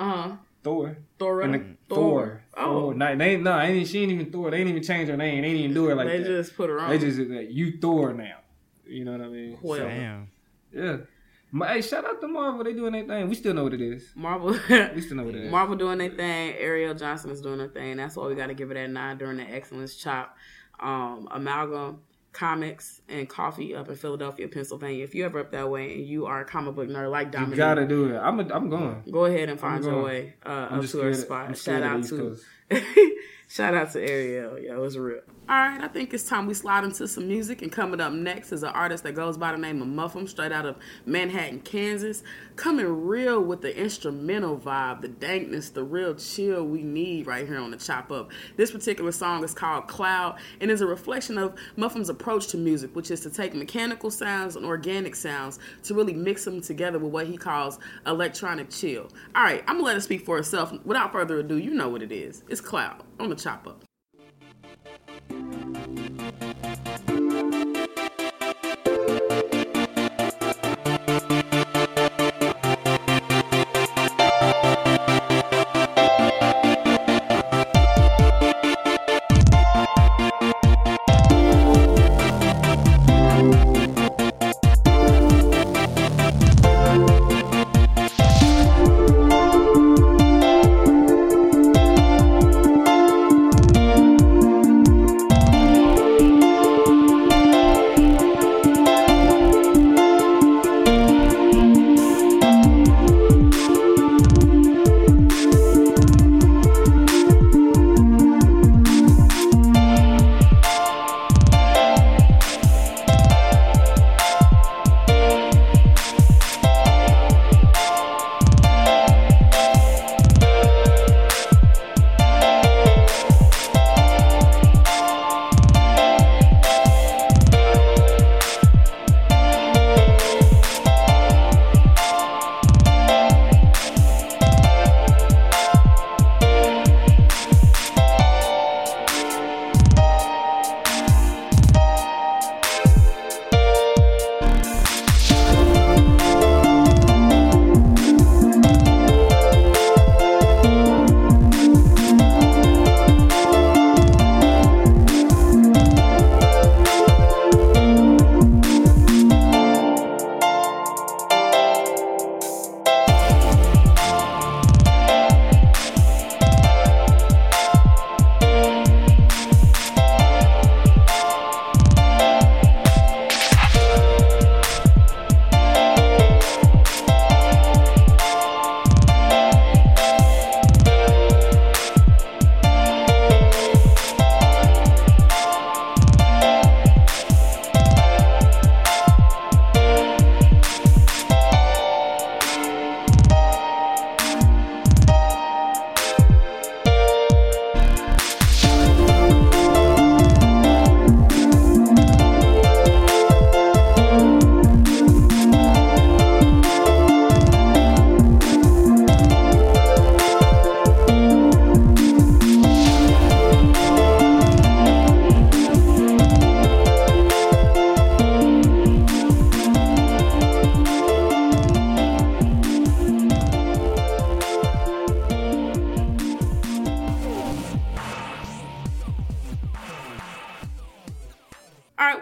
Uh huh. Thor. Thor. And the, Thor. Thor. Oh. Thor. No, they, no ain't, she ain't even Thor. They ain't even change her name. They ain't even do it like they that. They just put her on. They just, like, you Thor now. You know what I mean? Well. Damn. Yeah. My, hey, shout out to Marvel. They doing their thing. We still know what it is. Marvel. we still know what it is. Marvel doing their thing. Ariel Johnson is doing her thing. That's why we got to give her that nine during the Excellence Chop. Um, Amalgam Comics and Coffee up in Philadelphia, Pennsylvania. If you're ever up that way and you are a comic book nerd like Dominic, you gotta do it. I'm a, I'm going. Go ahead and find your way uh, up to her spot. Shout out to shout out to Ariel. Yo, it's real. All right, I think it's time we slide into some music. And coming up next is an artist that goes by the name of MFM, straight out of Manhattan, Kansas. Coming real with the instrumental vibe, the dankness, the real chill we need right here on the Chop Up. This particular song is called Cloud and is a reflection of MFM's approach to music, which is to take mechanical sounds and organic sounds to really mix them together with what he calls electronic chill. All right, I'm going to let it speak for itself. Without further ado, you know what it is. It's Cloud on the Chop Up.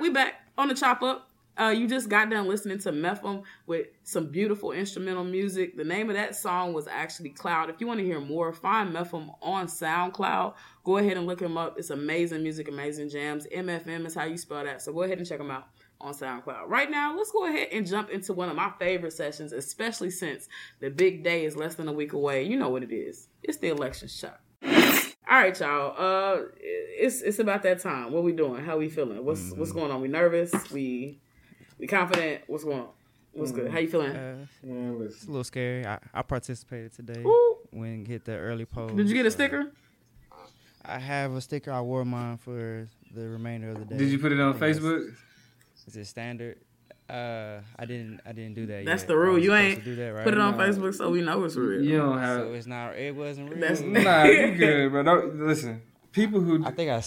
we back on the Chop Up. Uh, you just got done listening to M F M with some beautiful instrumental music. The name of that song was actually Cloud. If you want to hear more, find M F M on SoundCloud. Go ahead and look him up. It's amazing music, amazing jams. M F M is how you spell that. So go ahead and check him out on SoundCloud. Right now, let's go ahead and jump into one of my favorite sessions, especially since the big day is less than a week away. You know what it is. It's the election shot. All right, y'all. Uh, it's it's about that time. What we doing? How we feeling? What's mm-hmm. what's going on? We nervous? We we confident? What's going on? What's mm-hmm. good? How you feeling? Uh, Man, it's a little scary. I, I participated today. Ooh. When hit the early poll. Did you get a sticker? I have a sticker. I wore mine for the remainder of the day. Did you put it on Facebook? Is it standard? Uh, I didn't. I didn't do that. That's yet. the rule. You ain't do that, right? Put it on no. Facebook so we know it's real. You don't have. So it's not. It wasn't real. That's nah, you good, bro. Don't, listen, people who I think I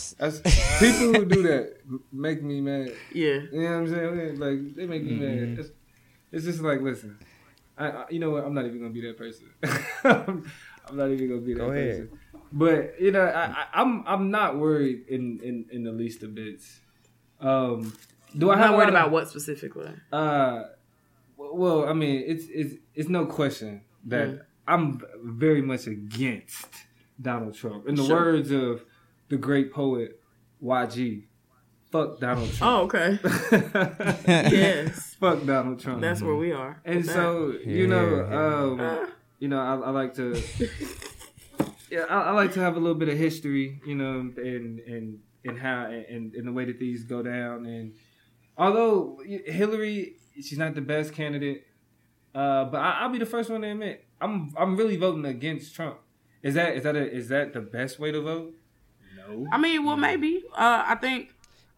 people who do that make me mad. Yeah, you know what I'm saying? Like they make me mm-hmm. mad. It's, it's just like listen, I, I you know what? I'm not even gonna be that person. I'm not even gonna be that Go person. Ahead. But you know, I, I, I'm I'm not worried in, in, in the least of bits. Um. Do I I'm have not worried about what specifically? Uh, well, I mean, it's it's it's no question that mm. I'm very much against Donald Trump. In the sure. words of the great poet Y G, fuck Donald Trump. Oh, okay. Yes. Fuck Donald Trump. That's where we are. And so, yeah, you know, um, uh, you know, I, I like to, yeah, I, I like to have a little bit of history, you know, and and and how and in the way that these go down and. Although Hillary, she's not the best candidate, uh, but I, I'll be the first one to admit I'm I'm really voting against Trump. Is that is that a, is that the best way to vote? No. I mean, well, maybe. Uh, I think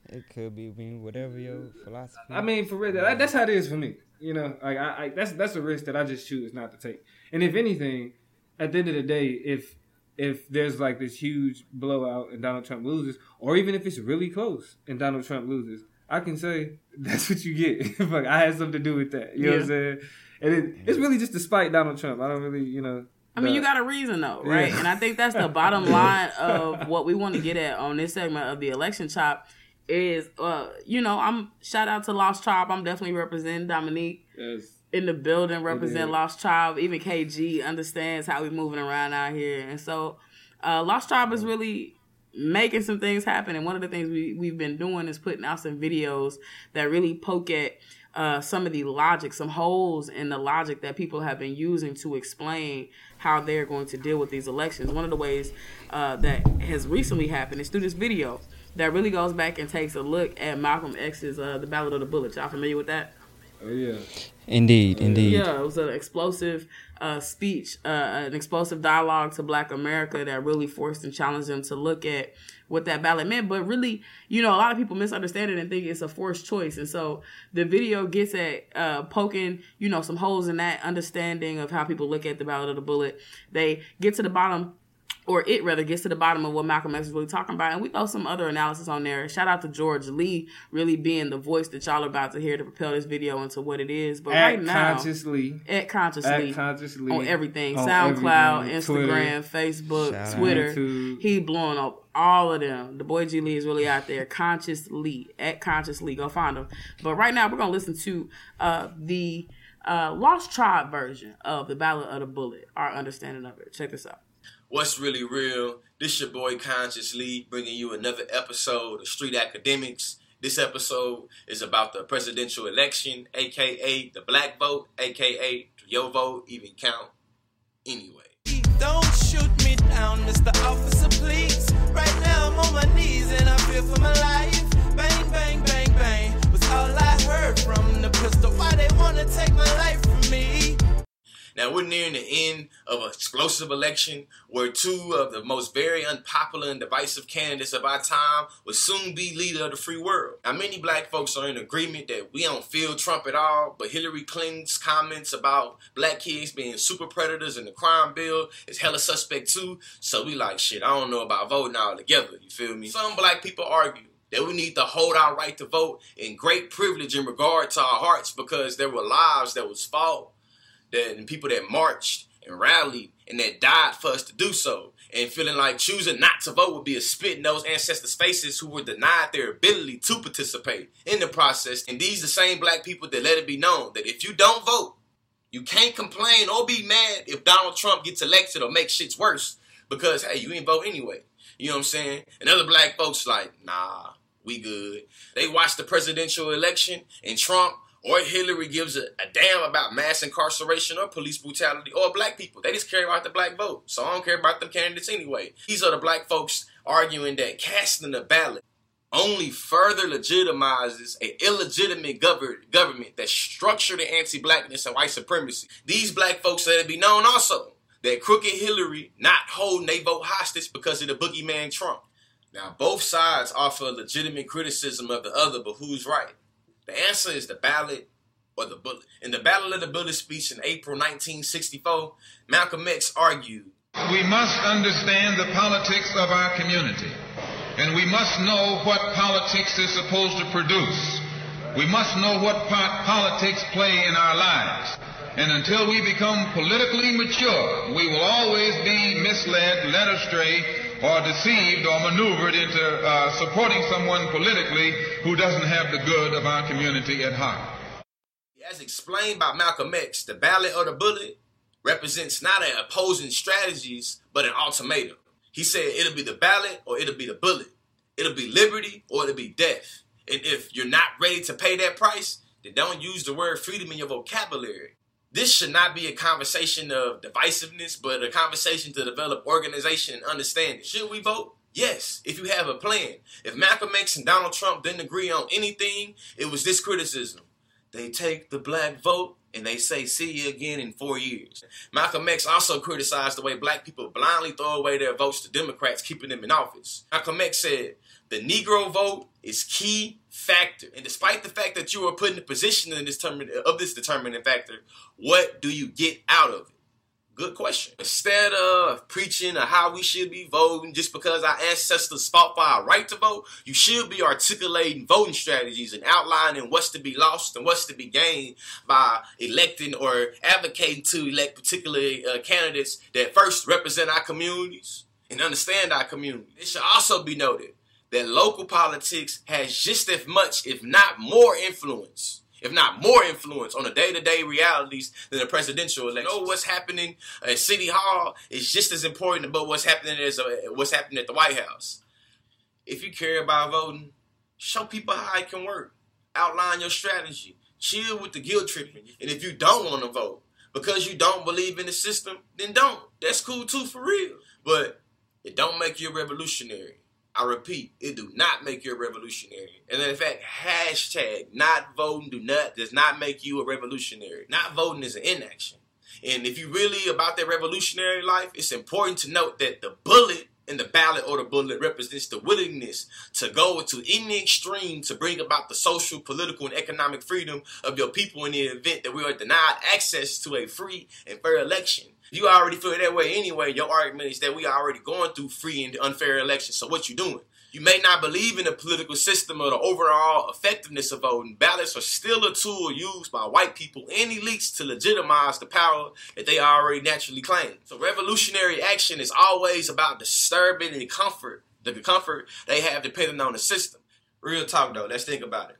it could be whatever your philosophy. I mean, for real, that, that's how it is for me. You know, like I, I that's that's a risk that I just choose not to take. And if anything, at the end of the day, if if there's like this huge blowout and Donald Trump loses, or even if it's really close and Donald Trump loses. I can say that's what you get. Fuck, I had something to do with that. You yeah. know what I'm saying? And it, it's really just to spite Donald Trump. I don't really, you know. I mean, the, you got a reason, though, right? Yeah. And I think that's the bottom line of what we want to get at on this segment of the election chop is, uh, you know, I'm shout out to Lost Tribe. I'm definitely representing Dominique. Yes. In the building, represent yeah. Lost Tribe. Even K G understands how we're moving around out here. And so uh, Lost Tribe is really... making some things happen, and one of the things we, we've been doing is putting out some videos that really poke at uh, some of the logic, some holes in the logic that people have been using to explain how they're going to deal with these elections. One of the ways uh, that has recently happened is through this video that really goes back and takes a look at Malcolm X's uh, The Ballot or the Bullet. Y'all familiar with that? Oh, yeah. Indeed, indeed. Yeah, it was an explosive uh, speech, uh, an explosive dialogue to Black America that really forced and challenged them to look at what that ballot meant. But really, you know, a lot of people misunderstand it and think it's a forced choice. And so the video gets at uh, poking, you know, some holes in that understanding of how people look at the ballot or the bullet. They get to the bottom. Or it rather gets to the bottom of what Malcolm X is really talking about. And we throw some other analysis on there. Shout out to George Lee really being the voice that y'all are about to hear to propel this video into what it is. But at right now, Conscious Lee. At Conscious Lee. At Conscious Lee. On everything. On SoundCloud, everything. Instagram, Twitter. Facebook, Shout Twitter. He blowing up all of them. The boy G Lee is really out there. Conscious Lee. At Conscious Lee. Go find him. But right now, we're going to listen to uh, the uh, Lost Tribe version of The Ballad of the Bullet. Our understanding of it. Check this out. What's really real? This your boy Conscious Lee bringing you another episode of Street Academics. This episode is about the presidential election, a k a the black vote, a k a your vote even count anyway. Don't shoot me down, Mister Officer, please. Right now I'm on my knees and I fear for my life. Bang, bang, bang, bang was all I heard from the pistol. Why they want to take my life from me? Now, we're nearing the end of an explosive election where two of the most very unpopular and divisive candidates of our time will soon be leader of the free world. Now, many black folks are in agreement that we don't feel Trump at all, but Hillary Clinton's comments about black kids being super predators in the crime bill is hella suspect too, so we like, shit, I don't know about voting all together, you feel me? Some black people argue that we need to hold our right to vote in great privilege in regard to our hearts because there were lives that was fought. That and people that marched and and rallied and that died for us to do so. And feeling like choosing not to vote would be a spit in those ancestor spaces who were denied their ability to participate in the process. And these the same black people that let it be known that if you don't vote, you can't complain or be mad if Donald Trump gets elected or makes shits worse because, hey, you ain't vote anyway. You know what I'm saying? And other black folks like, nah, we good. They watch the presidential election and Trump or Hillary gives a, a damn about mass incarceration or police brutality or black people. They just care about the black vote. So I don't care about them candidates anyway. These are the black folks arguing that casting a ballot only further legitimizes an illegitimate government, government that structured the anti-blackness and white supremacy. These black folks let it be known also that crooked Hillary not holding they vote hostage because of the boogeyman Trump. Now, both sides offer legitimate criticism of the other, but who's right? The answer is the ballot or the bullet. In the Ballot or the Bullet speech in April nineteen sixty-four, Malcolm X argued, "We must understand the politics of our community, and we must know what politics is supposed to produce. We must know what part politics play in our lives. And until we become politically mature, we will always be misled, led astray, or deceived or maneuvered into uh, supporting someone politically who doesn't have the good of our community at heart." As explained by Malcolm X, the ballot or the bullet represents not an opposing strategies, but an ultimatum. He said it'll be the ballot or it'll be the bullet. It'll be liberty or it'll be death. And if you're not ready to pay that price, then don't use the word freedom in your vocabulary. This should not be a conversation of divisiveness, but a conversation to develop organization and understanding. Should we vote? Yes, if you have a plan. If Malcolm X and Donald Trump didn't agree on anything, it was this criticism. They take the black vote and they say, see you again in four years. Malcolm X also criticized the way black people blindly throw away their votes to Democrats, keeping them in office. Malcolm X said, the Negro vote is key factor. And despite the fact that you are put in a position in this term, of this determining factor, what do you get out of it? Good question. Instead of preaching of how we should be voting just because our ancestors fought for our right to vote, you should be articulating voting strategies and outlining what's to be lost and what's to be gained by electing or advocating to elect particular uh, candidates that first represent our communities and understand our community. It should also be noted that local politics has just as much, if not more influence, if not more influence on the day-to-day realities than the presidential election. You know what's happening at City Hall is just as important about what's happening as what's happening at the White House. If you care about voting, show people how it can work. Outline your strategy. Chill with the guilt tripping. And if you don't want to vote because you don't believe in the system, then don't. That's cool too, for real. But it don't make you a revolutionary. I repeat, it do not make you a revolutionary. And in fact, hashtag not voting do not, does not make you a revolutionary. Not voting is an inaction. And if you're really about that revolutionary life, it's important to note that the bullet in the ballot or the bullet represents the willingness to go to any extreme to bring about the social, political, and economic freedom of your people in the event that we are denied access to a free and fair election. You already feel that way anyway. Your argument is that we are already going through free and unfair elections. So what you doing? You may not believe in the political system or the overall effectiveness of voting. Ballots are still a tool used by white people and elites to legitimize the power that they already naturally claim. So revolutionary action is always about disturbing the comfort, the comfort they have depending on the system. Real talk though, let's think about it.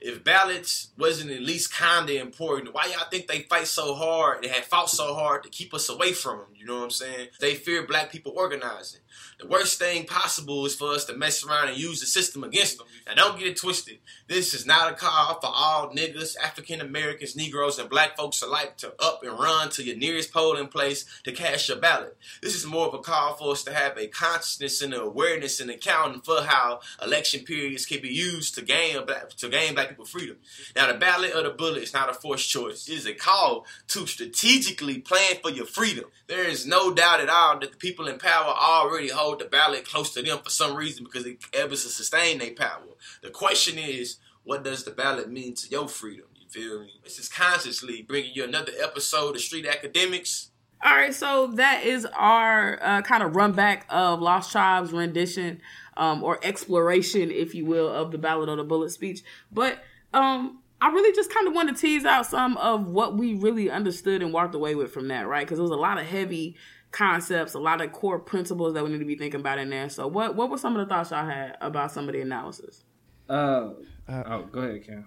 If ballots wasn't at least kind of important, why y'all think they fight so hard and have fought so hard to keep us away from them? You know what I'm saying? They fear black people organizing. The worst thing possible is for us to mess around and use the system against them. Now, don't get it twisted. This is not a call for all niggas, African Americans, Negroes, and black folks alike to up and run to your nearest polling place to cast your ballot. This is more of a call for us to have a consciousness and an awareness and accounting for how election periods can be used to gain black, to gain black people freedom. Now, the ballot or the bullet is not a forced choice. It is a call to strategically plan for your freedom. There is no doubt at all that the people in power already hold the ballot close to them for some reason because it helps to sustain their power. The question is, what does the ballot mean to your freedom? You feel me? This is Consciously bringing you another episode of Street Academics. All right, so that is our uh, kind of run back of Lost Tribe's rendition um, or exploration, if you will, of the Ballot or the Bullet speech. But um, I really just kind of wanted to tease out some of what we really understood and walked away with from that, right? Because there was a lot of heavy concepts, a lot of core principles that we need to be thinking about in there. So what what were some of the thoughts y'all had about some of the analysis? Uh, uh, oh, go ahead, Cam.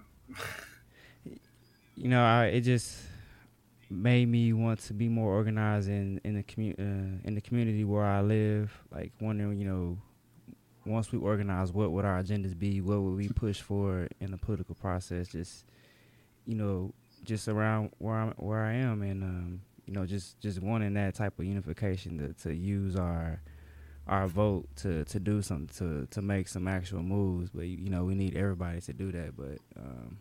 You know, I, it just made me want to be more organized in, in, the commu- uh, in the community where I live, like wondering, you know, once we organize, what would our agendas be? What would we push for in the political process? Just, you know, just around where I'm, where I am, and um, you know, just, just wanting that type of unification to, to use our our vote to, to do something, to, to make some actual moves. But you know, we need everybody to do that. But um,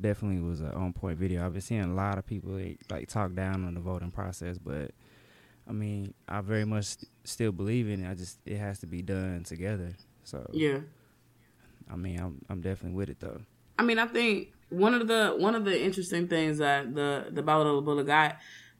definitely was an on point video. I've been seeing a lot of people like talk down on the voting process, but I mean, I very much st- still believe in it. I just, it has to be done together. So yeah, I mean, I'm I'm definitely with it though. I mean, I think one of the one of the interesting things that the the Ballot or the Bullet got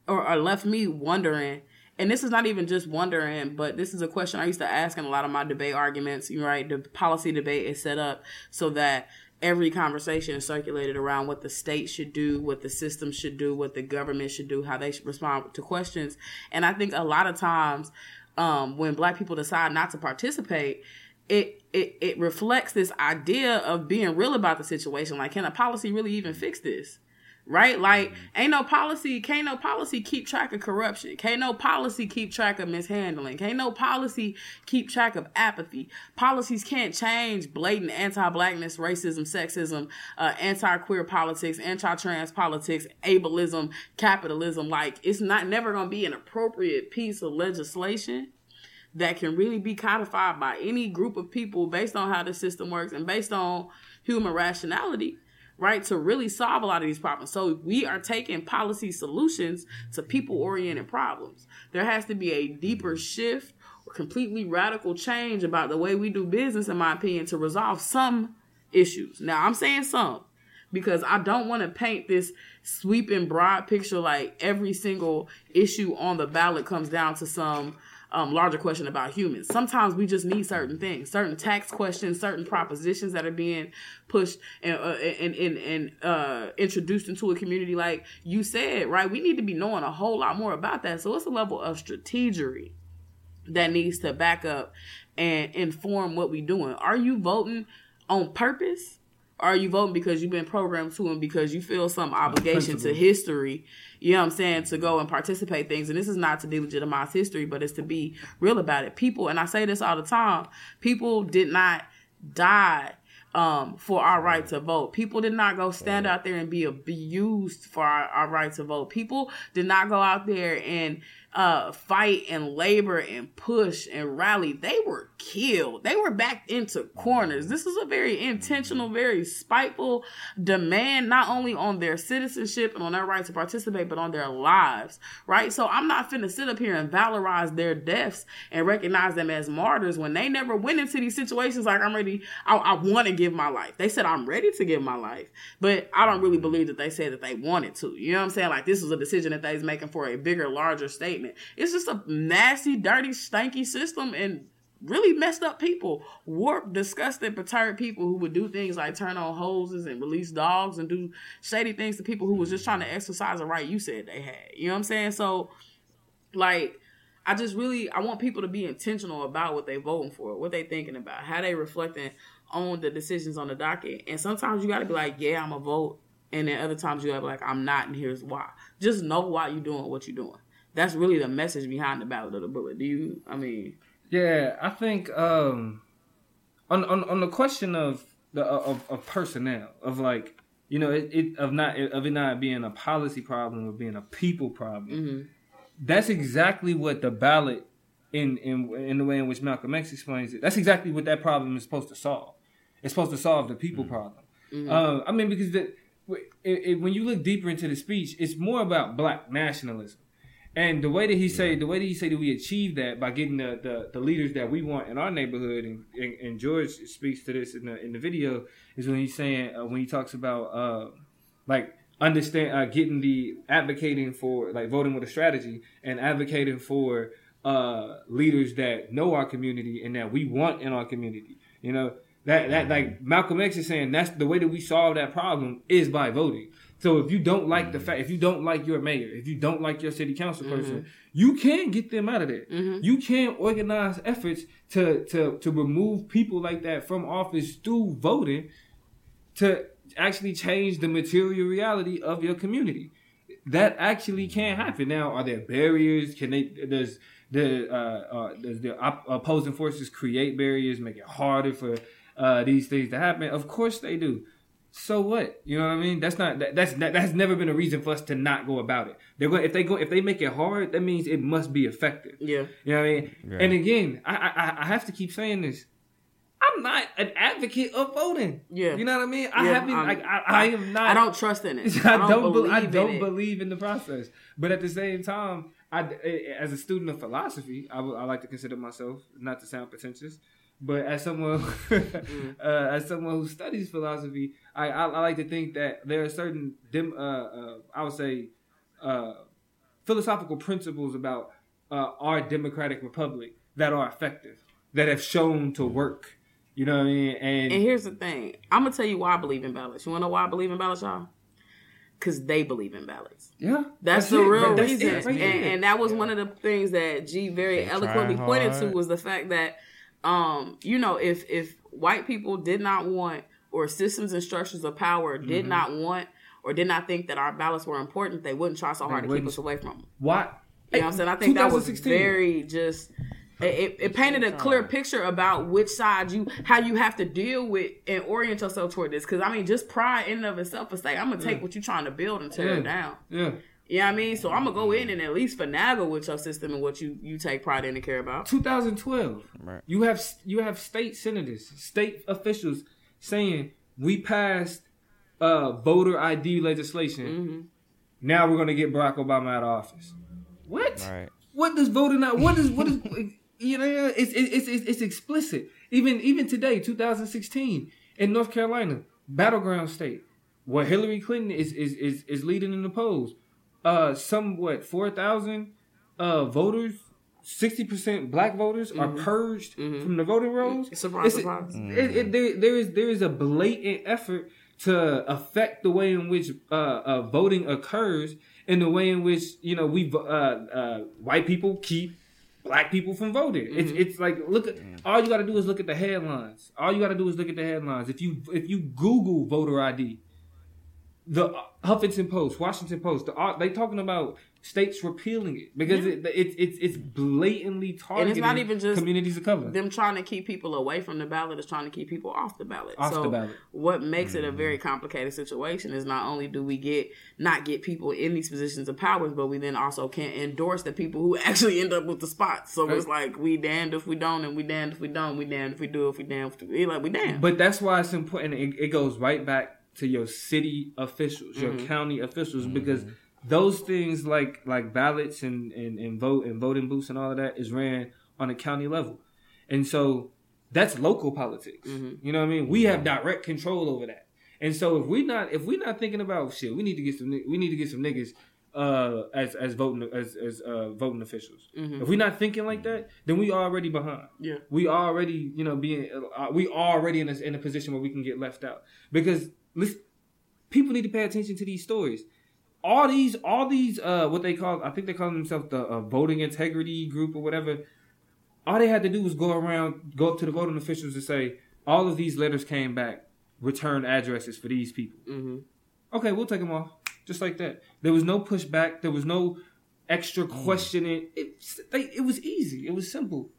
or, or left me wondering, and this is not even just wondering, but this is a question I used to ask in a lot of my debate arguments. Right, the policy debate is set up so that every conversation is circulated around what the state should do, what the system should do, what the government should do, how they should respond to questions. And I think a lot of times um, when Black people decide not to participate, it, it it reflects this idea of being real about the situation. Like, can a policy really even fix this? Right? Like, ain't no policy, can't no policy keep track of corruption. Can't no policy keep track of mishandling. Can't no policy keep track of apathy. Policies can't change blatant anti-Blackness, racism, sexism, uh, anti-queer politics, anti-trans politics, ableism, capitalism. Like, it's not never going to be an appropriate piece of legislation that can really be codified by any group of people based on how the system works and based on human rationality. Right, to really solve a lot of these problems. So we are taking policy solutions to people-oriented problems. There has to be a deeper shift or completely radical change about the way we do business, in my opinion, to resolve some issues. Now, I'm saying some because I don't want to paint this sweeping, broad picture like every single issue on the ballot comes down to some Um, larger question about humans. Sometimes we just need certain things, certain tax questions, certain propositions that are being pushed and uh, and and, and uh, introduced into a community. Like you said, right? We need to be knowing a whole lot more about that. So it's a level of strategery that needs to back up and inform what we're doing. Are you voting on purpose? Are you voting because you've been programmed to and because you feel some obligation to history, you know what I'm saying, to go and participate things? And this is not to delegitimize history, but it's to be real about it. People, and I say this all the time, people did not die um, for our right to vote. People did not go stand out there and be abused for our, our right to vote. People did not go out there and uh, fight and labor and push and rally. They were killed. They were backed into corners. This is a very intentional, very spiteful demand, not only on their citizenship and on their right to participate, but on their lives, right? So I'm not finna sit up here and valorize their deaths and recognize them as martyrs when they never went into these situations like I'm ready, I, I want to give my life. They said, I'm ready to give my life, but I don't really believe that they said that they wanted to. You know what I'm saying? Like, this was a decision that they was making for a bigger, larger state. It's just a nasty, dirty, stanky system and really messed up people, warped, disgusted, perturbed people who would do things like turn on hoses and release dogs and do shady things to people who was just trying to exercise a right you said they had. You know what I'm saying? So, like, I just really, I want people to be intentional about what they voting for, what they thinking about, how they reflecting on the decisions on the docket. And sometimes you got to be like, yeah, I'm a vote. And then other times you got to be like, I'm not, and here's why. Just know why you doing what you doing. That's really the message behind the Ballot or the Bullet. Do you, I mean... Yeah, I think um, on, on on the question of the of, of personnel, of like, you know, it, it of not of it not being a policy problem or being a people problem, mm-hmm. That's exactly what the ballot, in, in, in the way in which Malcolm X explains it, that's exactly what that problem is supposed to solve. It's supposed to solve the people mm-hmm. problem. Mm-hmm. Uh, I mean, because the, it, it, when you look deeper into the speech, it's more about Black nationalism. And the way that he say, the way that he say that we achieve that by getting the, the, the leaders that we want in our neighborhood, and, and, and George speaks to this in the in the video, is when he's saying uh, when he talks about uh, like understand uh, getting the advocating for like voting with a strategy and advocating for uh, leaders that know our community and that we want in our community. You know, That that like Malcolm X is saying that's the way that we solve that problem is by voting. So if you don't like mm-hmm. the fact, if you don't like your mayor, if you don't like your city council person, mm-hmm. you can get them out of there. Mm-hmm. You can organize efforts to to to remove people like that from office through voting to actually change the material reality of your community. That actually can happen. Now, are there barriers? Can they? Does the uh, uh, does the op- opposing forces create barriers, make it harder for uh, these things to happen? Of course they do. So what? You know what I mean? That's not that, that's that, that's never been a reason for us to not go about it. They're going if they go if they make it hard, that means it must be effective. Yeah, you know what I mean. Yeah. And again, I, I I have to keep saying this. I'm not an advocate of voting. Yeah, you know what I mean. I yeah, haven't. Like, I I am not. I don't trust in it. I don't. I don't, believe, be, I don't in believe in the process. But at the same time, I as a student of philosophy, I, I like to consider myself not to sound pretentious. But as someone, mm. uh, as someone who studies philosophy, I, I, I like to think that there are certain, dim, uh, uh, I would say, uh, philosophical principles about uh, our democratic republic that are effective, that have shown to work. You know what I mean? And, and here's the thing: I'm gonna tell you why I believe in ballots. You wanna know why I believe in ballots, y'all? Because they believe in ballots. Yeah, that's, that's the it. real that's reason. It, right? and, and that was yeah. one of the things that G very They're eloquently pointed hard. to was the fact that. Um, you know, if, if white people did not want, or systems and structures of power did mm-hmm. not want, or did not think that our ballots were important, they wouldn't try so hard they to wouldn't. keep us away from them. Why? You hey, know what I'm saying? I think that was very just, it, it painted a clear picture about which side you, how you have to deal with and orient yourself toward this. Cause I mean, just pride in and of itself is like, I'm going to take yeah. what you're trying to build and tear yeah. it down. Yeah. You know what I mean? So I'm going to go in and at least finagle with your system and what you, you take pride in and care about. twenty twelve, right. you have you have state senators, state officials saying, we passed uh, voter I D legislation. Mm-hmm. Now we're going to get Barack Obama out of office. What? Right. What does voting out? What is, what is, you know, it's, it's, it's, it's explicit. Even, even today, two thousand sixteen, in North Carolina, battleground state, where Hillary Clinton is, is, is, is leading in the polls. Uh, some what four thousand uh voters, sixty percent black voters mm-hmm. are purged mm-hmm. from the voting rolls. Surprise! It's, surprise! It, it, it, there, there is there is a blatant effort to affect the way in which uh, uh voting occurs, and the way in which you know we uh, uh white people keep black people from voting. Mm-hmm. It's it's like look at mm-hmm. all you got to do is look at the headlines. All you got to do is look at the headlines. If you if you Google voter I D. The Huffington Post, Washington Post, the, they talking about states repealing it because yeah. it, it, it's it's blatantly targeting and it's not even just communities of color. Them trying to keep people away from the ballot is trying to keep people off the ballot. Off so the ballot. What makes mm-hmm. it a very complicated situation is not only do we get not get people in these positions of powers, but we then also can't endorse the people who actually end up with the spots. So right. it's like we damned if we don't, and we damned if we don't, we damned if we do, if we damned if we like we damned. But that's why it's important. It, it goes right back to your city officials, your mm-hmm. county officials, mm-hmm. because those things like like ballots and, and, and vote and voting booths and all of that is ran on a county level. And so that's local politics. Mm-hmm. You know what I mean? We have direct control over that. And so if we not if we're not thinking about shit, we need to get some we need to get some niggas uh, as as voting as as uh, voting officials. Mm-hmm. If we're not thinking like that, then we already behind. Yeah, we already you know being uh, we already in a, in a position where we can get left out because. Listen, people need to pay attention to these stories. All these, all these, uh, what they call, I think they call themselves the uh, voting integrity group or whatever. All they had to do was go around, go up to the voting officials and say, all of these letters came back, return addresses for these people. Mm-hmm. Okay, we'll take them off. Just like that. There was no pushback. There was no extra questioning. It, it was easy. It was simple.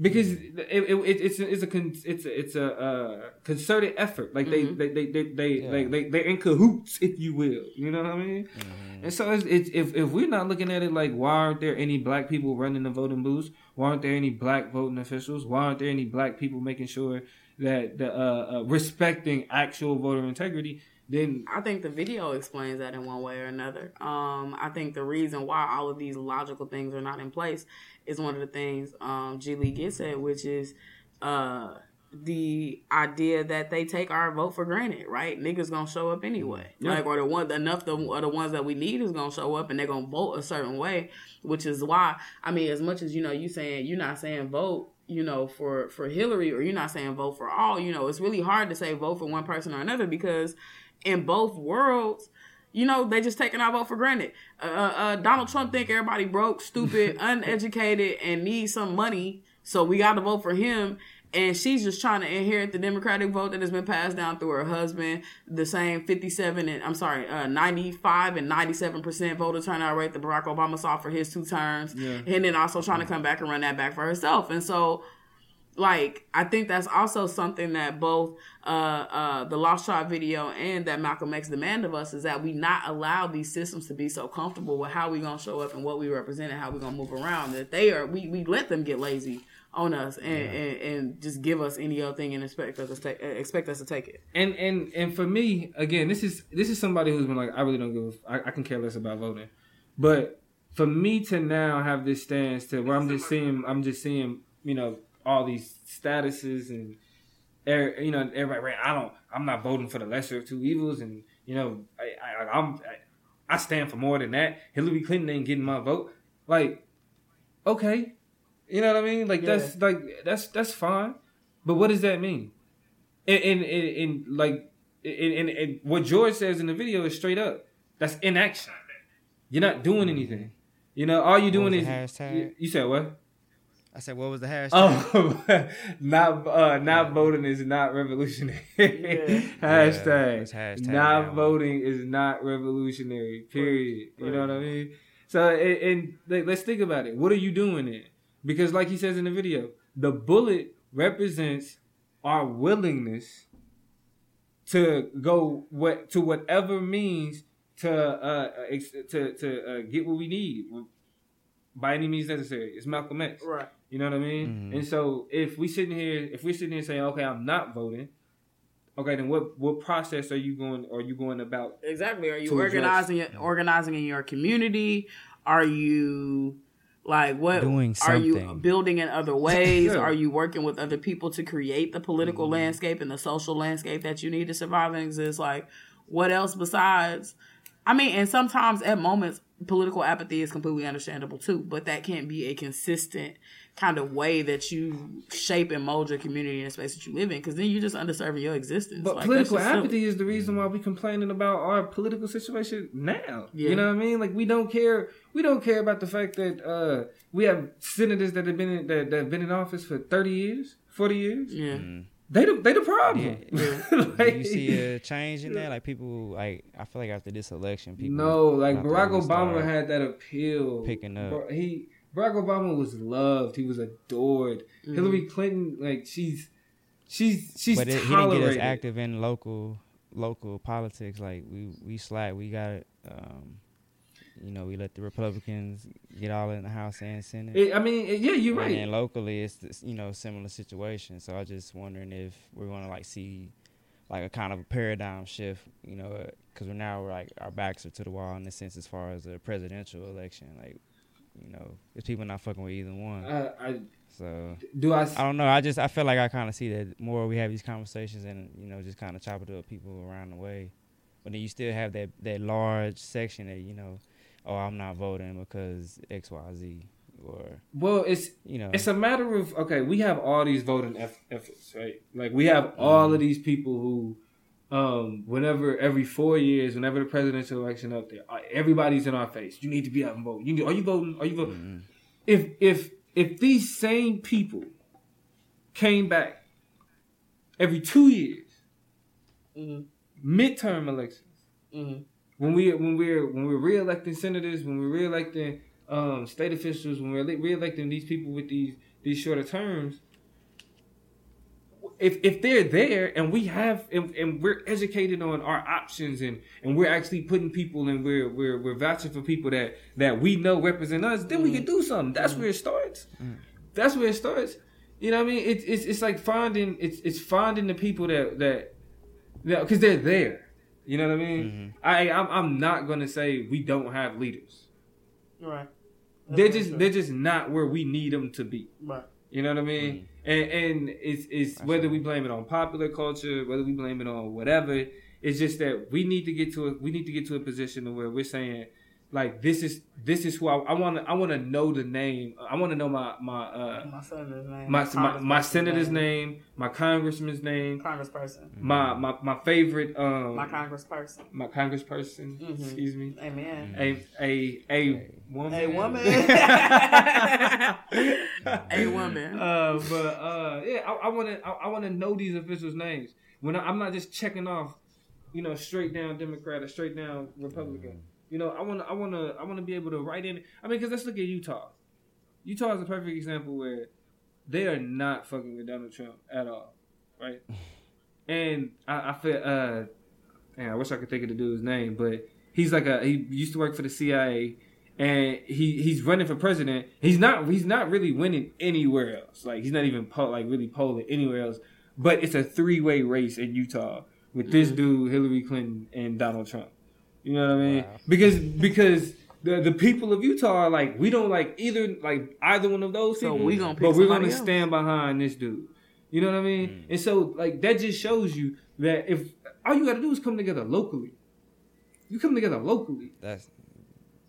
Because it, it, it's it's a it's a, it's a uh, concerted effort, like they mm-hmm. they they they, they, yeah. like they they're in cahoots, if you will. You know what I mean? Mm-hmm. And so it's, it's, if if we're not looking at it like why aren't there any black people running the voting booths? Why aren't there any black voting officials? Why aren't there any black people making sure that the uh, uh, respecting actual voter integrity? Then I think the video explains that in one way or another. Um, I think the reason why all of these logical things are not in place is one of the things um, G. Lee gets at, which is uh, the idea that they take our vote for granted, right? Niggas gonna show up anyway, yeah. like or the one enough the or the ones that we need is gonna show up and they're gonna vote a certain way, which is why I mean, as much as you know, you saying you're not saying vote. you know, for, for Hillary, or you're not saying vote for all. You know, it's really hard to say vote for one person or another, because in both worlds, you know, they just taking our vote for granted. Uh, uh, Donald Trump think everybody broke, stupid, uneducated, and needs some money, so we got to vote for him. And she's just trying to inherit the Democratic vote that has been passed down through her husband. The same fifty-seven and I'm sorry, uh, ninety-five and ninety-seven percent voter turnout rate that Barack Obama saw for his two terms, yeah. and then also trying to come back and run that back for herself. And so, like, I think that's also something that both uh, uh, the Lost Tribe video and that Malcolm X demand of us, is that we not allow these systems to be so comfortable with how we gonna show up and what we represent and how we gonna move around, that they are we we let them get lazy on us and, yeah. and, and just give us any other thing and expect us to take, expect us to take it. And and and for me, again, this is this is somebody who's been like, I really don't give a, I, I can care less about voting, but for me to now have this stance to where I'm just seeing I'm just seeing you know. all these statuses and, you know, everybody ran, I don't, I'm not voting for the lesser of two evils. And, you know, I, I, I'm, I, I stand for more than that. Hillary Clinton ain't getting my vote. Like, okay. You know what I mean? Like, yeah. that's, like, that's, that's fine. But what does that mean? And, and, and, and like, and, and, and what George says in the video is straight up. That's inaction. You're not doing anything. You know, all you're doing is, hashtag? You, you said what? I said, what was the hashtag? Oh, not uh, not voting is not revolutionary. Yeah. hashtag, yeah, hashtag. Not voting one. Is not revolutionary, period. Right. You know what I mean? So, and, and like, let's think about it. What are you doing then? Because like he says in the video, the bullet represents our willingness to go what to whatever means to uh, ex- to, to uh, get what we need. By any means necessary. It's Malcolm X. Right. You know what I mean? Mm-hmm. And so if we sitting here, if we're sitting here saying, okay, I'm not voting, okay, then what, what process are you going are you going about? Exactly. Are you organizing address? organizing in your community? Are you like what doing something? Are you building in other ways? yeah. Are you working with other people to create the political mm-hmm. landscape and the social landscape that you need to survive and exist? Like, what else besides? I mean, and sometimes at moments, political apathy is completely understandable too, but that can't be a consistent kind of way that you shape and mold your community and the space that you live in, because then you're just underserving your existence. But like, political apathy silly. Is the reason why we complaining about our political situation now. Yeah. You know what I mean? Like, we don't care. We don't care about the fact that uh, we have senators that have been in, that that have been in office for thirty years, forty years. Yeah. Mm. They the, they the problem. Yeah. like, do you see a change in that? Like, people, like, I feel like after this election, people... No, like, Barack Obama had that appeal. Picking up. He Barack Obama was loved. He was adored. Mm. Hillary Clinton, like, she's she's she's but it, tolerated. He didn't get as active in local local politics. Like, we, we slack. We got... Um, You know, we let the Republicans get all in the House and Senate. It, I mean, it, yeah, you're and right. And locally, it's this, you know, similar situation. So I'm just wondering if we're going to, like, see, like, a kind of a paradigm shift, you know, because we're now, we're like, our backs are to the wall in a sense as far as a presidential election. Like, you know, it's people not fucking with either one. Uh, I, so do I, I don't know. I just, I feel like I kind of see that more we have these conversations and, you know, just kind of chop it up people around the way. But then you still have that, that large section that, you know, oh, I'm not voting because X, Y, Z, or... Well, it's, you know, it's a matter of, okay, we have all these voting eff- efforts, right? Like, we have all mm. of these people who, um, whenever, every four years, whenever the presidential election up there, everybody's in our face. You need to be out and vote. You need, are you voting? Are you voting? Mm-hmm. If, if, if these same people came back every two years, mm-hmm. midterm elections, mm-hmm. When we when we're when we're reelecting senators, when we're reelecting um, state officials, when we're reelecting these people with these these shorter terms, if if they're there and we have and, and we're educated on our options and, and we're actually putting people and we're we're we're vouching for people that, that we know represent us, then we can do something. That's where it starts. That's where it starts. You know what I mean? It's it's it's like finding it's it's finding the people that that because they're there. You know what I mean? Mm-hmm. I I'm, I'm not gonna say we don't have leaders. Right. That's they're just true. They're just not where we need them to be. Right. You know what I mean? Mm-hmm. And and it's it's I whether see. we blame it on popular culture, whether we blame it on whatever, it's just that we need to get to a we need to get to a position where we're saying, like this is this is who I want. I want to know the name. I want to know my my uh, my senator's name, my my, my senator's name. name, my congressman's name, congressperson, my my my favorite um, my congressperson, my congressperson. Mm-hmm. Excuse me, amen. A a a, a woman, a woman, a woman. Uh, but uh, yeah, I want to I want to know these officials' names. When I, I'm not just checking off, you know, straight down Democrat or straight down Republican. Mm-hmm. You know, I want to, I want to, I want to be able to write in. I mean, because let's look at Utah. Utah is a perfect example where they are not fucking with Donald Trump at all, right? And I, I feel, uh, man, I wish I could think of the dude's name, but he's like a, he used to work for the C I A, and he, he's running for president. He's not, he's not really winning anywhere else. Like he's not even po- like really polling anywhere else. But it's a three-way race in Utah with this dude, Hillary Clinton, and Donald Trump. You know what I mean? Wow. Because because the the people of Utah are like, we don't like either like either one of those people. So we gonna pick but we're gonna else. stand behind this dude. You know what I mean? Mm. And so like that just shows you that if all you gotta do is come together locally. You come together locally. That's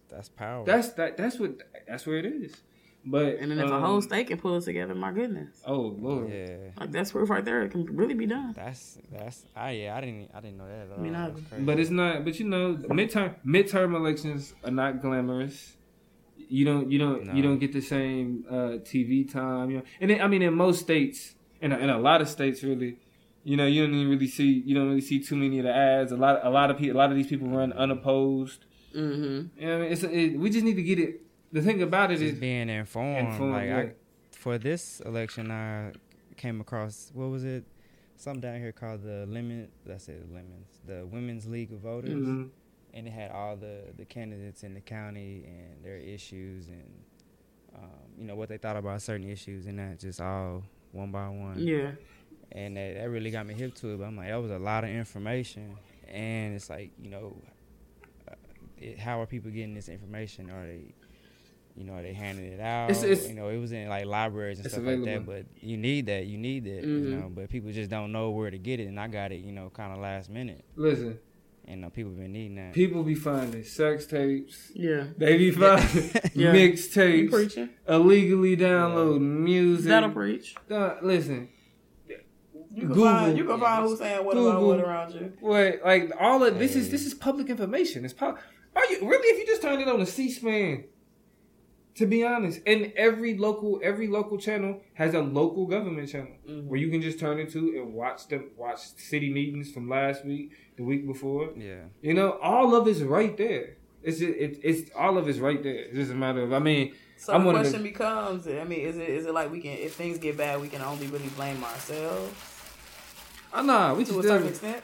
that's power. That's that that's what that's where it is. But and then if um, a whole state can pull us together, my goodness. Oh Lord, yeah. Like that's where right there it can really be done. That's that's I yeah I didn't I didn't know that at all. I mean, I, but it's not. But you know, midterm midterm elections are not glamorous. You don't you don't no. you don't get the same uh, T V time. You know? And then, I mean, in most states and in, in a lot of states really, you know, you don't even really see you don't really see too many of the ads. A lot a lot of people a lot of these people run unopposed. Mm-hmm. You know what I mean? It's it, we just need to get it. The thing about it just is being informed. informed like yeah. I, for this election, I came across what was it? Something down here called the Lemon. That's it, Lemons. The Women's League of Voters, mm-hmm. and it had all the, the candidates in the county and their issues and um, you know what they thought about certain issues and that just all one by one. Yeah, and that, that really got me hip to it. But I'm like, that was a lot of information, and it's like you know, it, how are people getting this information? Are they You know, they handed it out. It's, it's, you know, it was in like libraries and stuff available. like that. But you need that. You need that. Mm-hmm. You know, but people just don't know where to get it. And I got it, you know, kind of last minute. Listen. And uh, people been needing that. People be finding sex tapes. Yeah. They be finding yeah. mixtapes. Preaching. Illegally downloading yeah. music. That'll preach. Uh, listen. You can Google. find, you can find who's saying what Google. about what around you. What, like all of this hey. is this is public information. It's public. Are you really? If you just turned it on to C SPAN. To be honest, and every local every local channel has a local government channel mm-hmm. where you can just turn into and watch them watch city meetings from last week, the week before. Yeah, you know, all of it's right there. It's just, it, it's all of it's right there. It's just a matter of I mean. So I'm the question the, becomes: I mean, is it is it like we can if things get bad, we can only really blame ourselves? I know we to just a certain extent.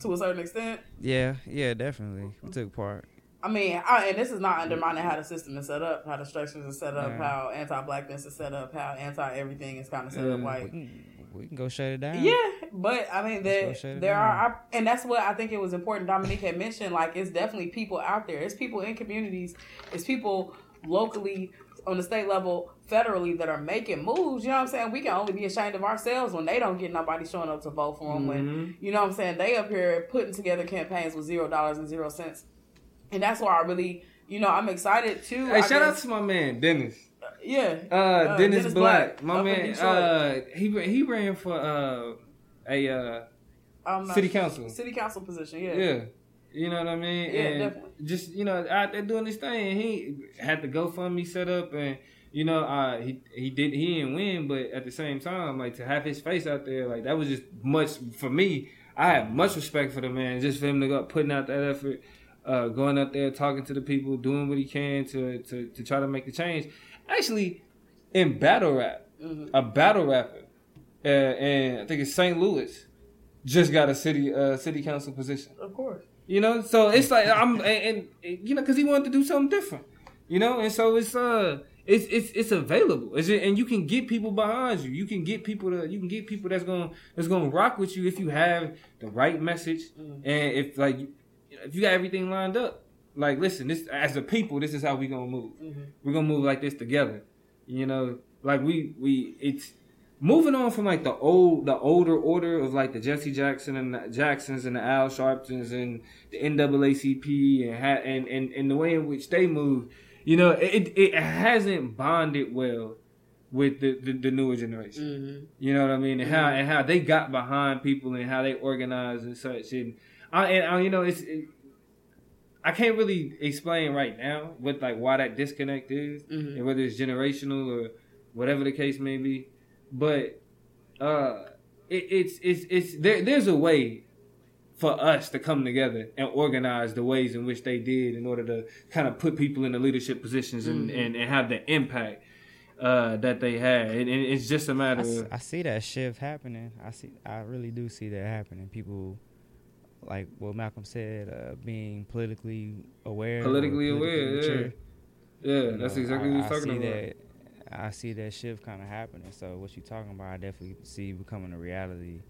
To a certain extent. Yeah, yeah, definitely. We took part. I mean, I, and this is not undermining how the system is set up, how the structures are set up, yeah. how anti-blackness is set up, how anti-everything is kind of set yeah. up. Like, we can, we can go shut it down. Yeah, but I mean, Let's there, there are, I, and that's what I think it was important Dominique had mentioned, like, it's definitely people out there. It's people in communities. It's people locally, on the state level, federally, that are making moves. You know what I'm saying? We can only be ashamed of ourselves when they don't get nobody showing up to vote for them. Mm-hmm. When, you know what I'm saying? They up here putting together campaigns with zero dollars and zero cents. And that's why I really, you know, I'm excited too. Hey, I shout guess. out to my man Dennis. Uh, yeah, uh, uh, Dennis, Dennis Black, Black my man. Uh, he he ran for uh, a uh, um, city council, city council position. Yeah, yeah. You know what I mean? Yeah, and definitely. Just you know, out there doing this thing. He had the GoFundMe set up, and you know, uh, he he did he didn't win, but at the same time, like to have his face out there, like that was just much for me. I have much respect for the man, just for him to go putting out that effort. Uh, going up there, talking to the people, doing what he can to, to, to try to make the change. Actually, in battle rap, mm-hmm. a battle rapper, uh, and I think it's Saint Louis, just got a city uh, city council position. Of course. You know, so it's like I'm, and, and you know, because he wanted to do something different. You know, and so it's uh, it's it's it's available, it's just, and you can get people behind you. You can get people to, you can get people that's gonna that's gonna rock with you if you have the right message, mm-hmm. and if like. If you got everything lined up, like, listen, this as a people, this is how we gonna move. Mm-hmm. We're gonna move like this together, you know. Like we, we, it's Moving on from like the old, the older order of like the Jesse Jackson and the Jacksons and the Al Sharptons and the N double A C P and and and, and the way in which they moved, you know, it it hasn't bonded well with the, the, the newer generation. Mm-hmm. You know what I mean? And mm-hmm. how and how they got behind people and how they organized and such. And I and I, you know, it's it, I can't really explain right now what like why that disconnect is, mm-hmm. and whether it's generational or whatever the case may be. But uh, it, it's it's it's there. There's a way for us to come together and organize the ways in which they did in order to kind of put people in the leadership positions and, mm-hmm. and, and have the impact uh, that they had. And, and it's just a matter. I, of... I see that shift happening. I see. I really do see that happening. People like what Malcolm said, uh, being politically aware. Politically, politically aware. Yeah, yeah. You that's know, exactly I, what you're talking about. That, I see that shift kind of happening. So what you talking about, I definitely see becoming a reality,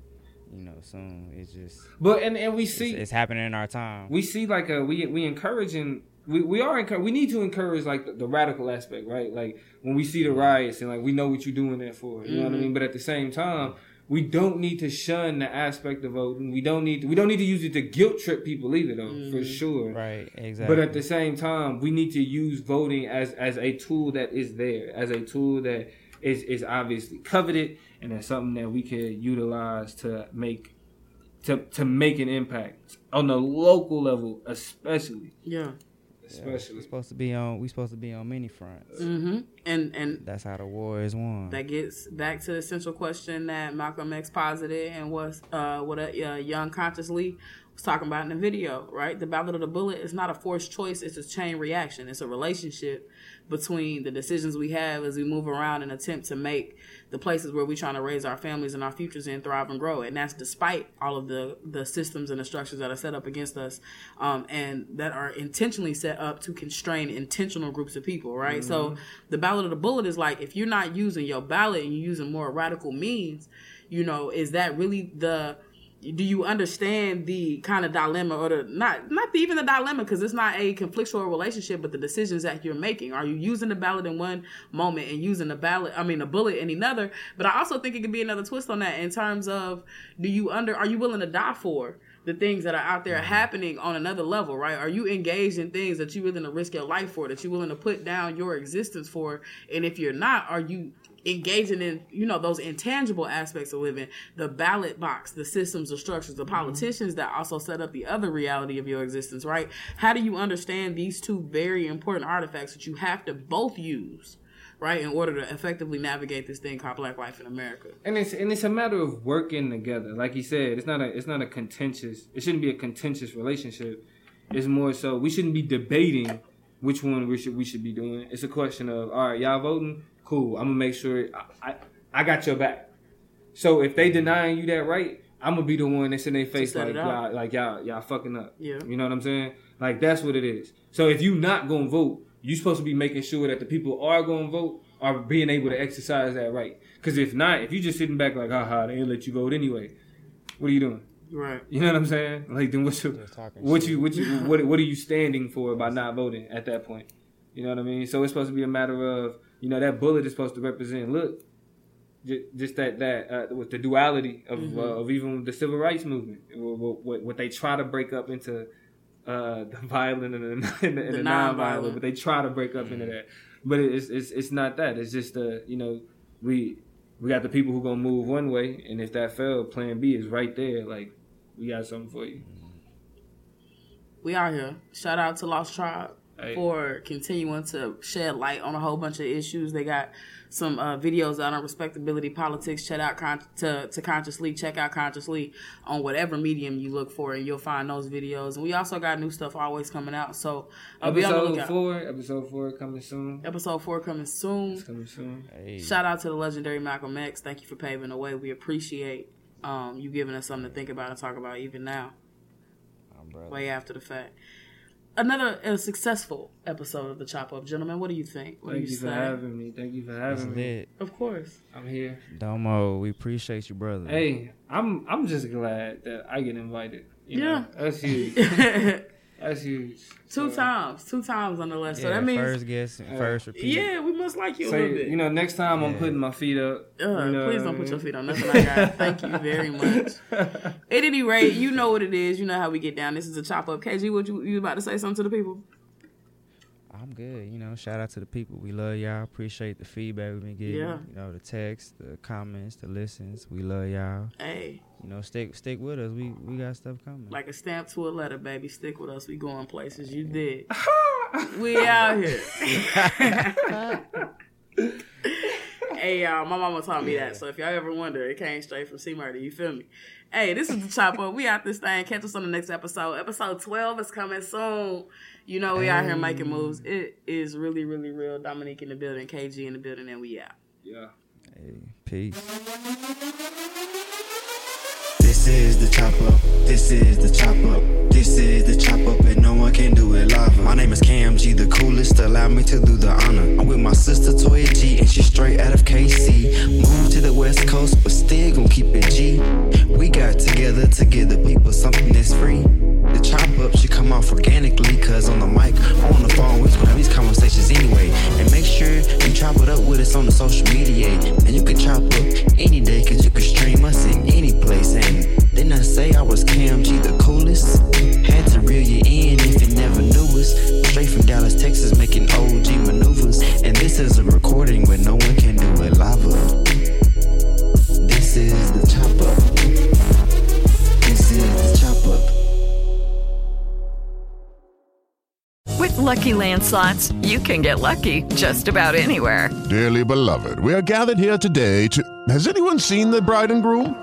you know, soon. It's just, but and, and we see it's, it's happening in our time. We see like a we we encouraging we we are encouraging, we need to encourage like the, the radical aspect, right? Like when we see the riots and like we know what you're doing that for, you mm-hmm. know what I mean. But at the same time, we don't need to shun the aspect of voting. We don't need to, we don't need to use it to guilt trip people either, though, mm-hmm. for sure. Right, exactly. But at the same time, we need to use voting as as a tool that is there, as a tool that is is obviously coveted, and that's something that we can utilize to make to to make an impact on the local level, especially. Yeah. Especially. Yeah, we're supposed to be on. We supposed to be on many fronts. Mm-hmm. And and that's how the war is won. That gets back to the central question that Malcolm X posited and was uh, what a uh, young Conscious Lee was talking about in the video. Right, the ballot of the bullet is not a forced choice. It's a chain reaction. It's a relationship between the decisions we have as we move around and attempt to make the places where we're trying to raise our families and our futures in thrive and grow. And that's despite all of the, the systems and the structures that are set up against us um, and that are intentionally set up to constrain intentional groups of people, right? Mm-hmm. So the ballot of the bullet is like, if you're not using your ballot and you're using more radical means, you know, is that really the... Do you understand the kind of dilemma or the, not, not even the dilemma, because it's not a conflictual relationship, but the decisions that you're making? Are you using the ballot in one moment and using the ballot, I mean, a bullet in another? But I also think it could be another twist on that in terms of, do you under, are you willing to die for the things that are out there happening on another level, right? Are you engaged in things that you're willing to risk your life for, that you're willing to put down your existence for? And if you're not, are you engaging in, you know, those intangible aspects of living, the ballot box, the systems, the structures, the politicians mm-hmm. that also set up the other reality of your existence, right? How do you understand these two very important artifacts that you have to both use, right, in order to effectively navigate this thing called Black life in America? And it's and it's a matter of working together. Like he said, it's not a it's not a contentious. It shouldn't be a contentious relationship. It's more so we shouldn't be debating which one we should we should be doing. It's a question of, all right, y'all voting. Cool, I'm going to make sure I, I, I got your back. So if they denying you that right, I'm going to be the one that's in their face like, y'all, like y'all, y'all fucking up. Yeah. You know what I'm saying? Like, that's what it is. So if you not going to vote, you supposed to be making sure that the people are going to vote are being able to exercise that right. Because if not, if you just sitting back like, aha, they ain't let you vote anyway, what are you doing? Right. You know what I'm saying? Like, then what's your, what, you, what, you, what, what are you standing for by not voting at that point? You know what I mean? So it's supposed to be a matter of, you know, that bullet is supposed to represent, look, just that that uh, with the duality of mm-hmm. uh, of even the civil rights movement, what, what, what they try to break up into uh, the violent and the, and the, the, the non-violent, but they try to break up mm-hmm. into that. But it's it's it's not that. It's just uh, you know, we we got the people who gonna move one way, and if that fell, Plan B is right there. Like, we got something for you. We out here. Shout out to Lost Tribe for continuing to shed light on a whole bunch of issues. They got some uh, videos out on respectability politics. Check out con- to, to Conscious Lee. Check out Conscious Lee on whatever medium you look for, and you'll find those videos. And we also got new stuff always coming out. So uh, episode four, episode four coming soon. Episode four coming soon. It's coming soon. Hey. Shout out to the legendary Malcolm X. Thank you for paving the way. We appreciate um, you giving us something to think about and talk about even now, oh, way after the fact. Another a successful episode of the Chop Up, gentlemen. What do you think? What Thank do you, you for having me. Thank you for having That's me. It. Of course, I'm here. Domo, we appreciate you, brother. Hey, I'm I'm just glad that I get invited. You yeah, know, that's huge. That's huge. Two so, times. Two times on the list. Yeah, so that means first guess and uh, first repeat. Yeah, we must like you so, a little bit. You know, next time yeah. I'm putting my feet up. Uh, you know please don't I mean? put your feet on nothing like that. Thank you very much. At any rate, you know what it is. You know how we get down. This is a chop up. K G, what you, you about to say something to the people? I'm good. You know, shout out to the people. We love y'all. Appreciate the feedback we've been getting. Yeah. You know, the texts, the comments, the listens. We love y'all. Hey. You know, stick stick with us. We we got stuff coming. Like a stamp to a letter, baby. Stick with us. We going places. You did. We out here. Hey, y'all. My mama taught me yeah. that. So if y'all ever wonder, it came straight from C Murder. You feel me? Hey, this is the Chop Up. We out this thing. Catch us on the next episode. Episode twelve is coming soon. You know, we out here making moves. It is really, really real. Dominique in the building, K G in the building, and we out. Yeah. Hey, peace. This is the Chop Up. This is the Chop Up. This is the Chop Up, and no one can do it live. My name is Cam G, the coolest. Allow me to do the honor. I'm with my sister Toya G, and she's straight out of K C. Moved to the West Coast, but still gon' keep it G. We got together to give the people something that's free. The Chop Up should come off organically, cause on the mic, on the phone, we can have these conversations anyway. And make sure you chop it up with us on the social media. And you can chop up any day, cause you can stream us in any place. And didn't I say I was Cam G, the coolest? Had to reel you in if you never knew us. Straight from Dallas, Texas, making O G maneuvers. And this is a recording where no one can do it live. This is the Chop Up. This is the Chop Up. With Lucky Land Slots, you can get lucky just about anywhere. Dearly beloved, we are gathered here today to... Has anyone seen the bride and groom?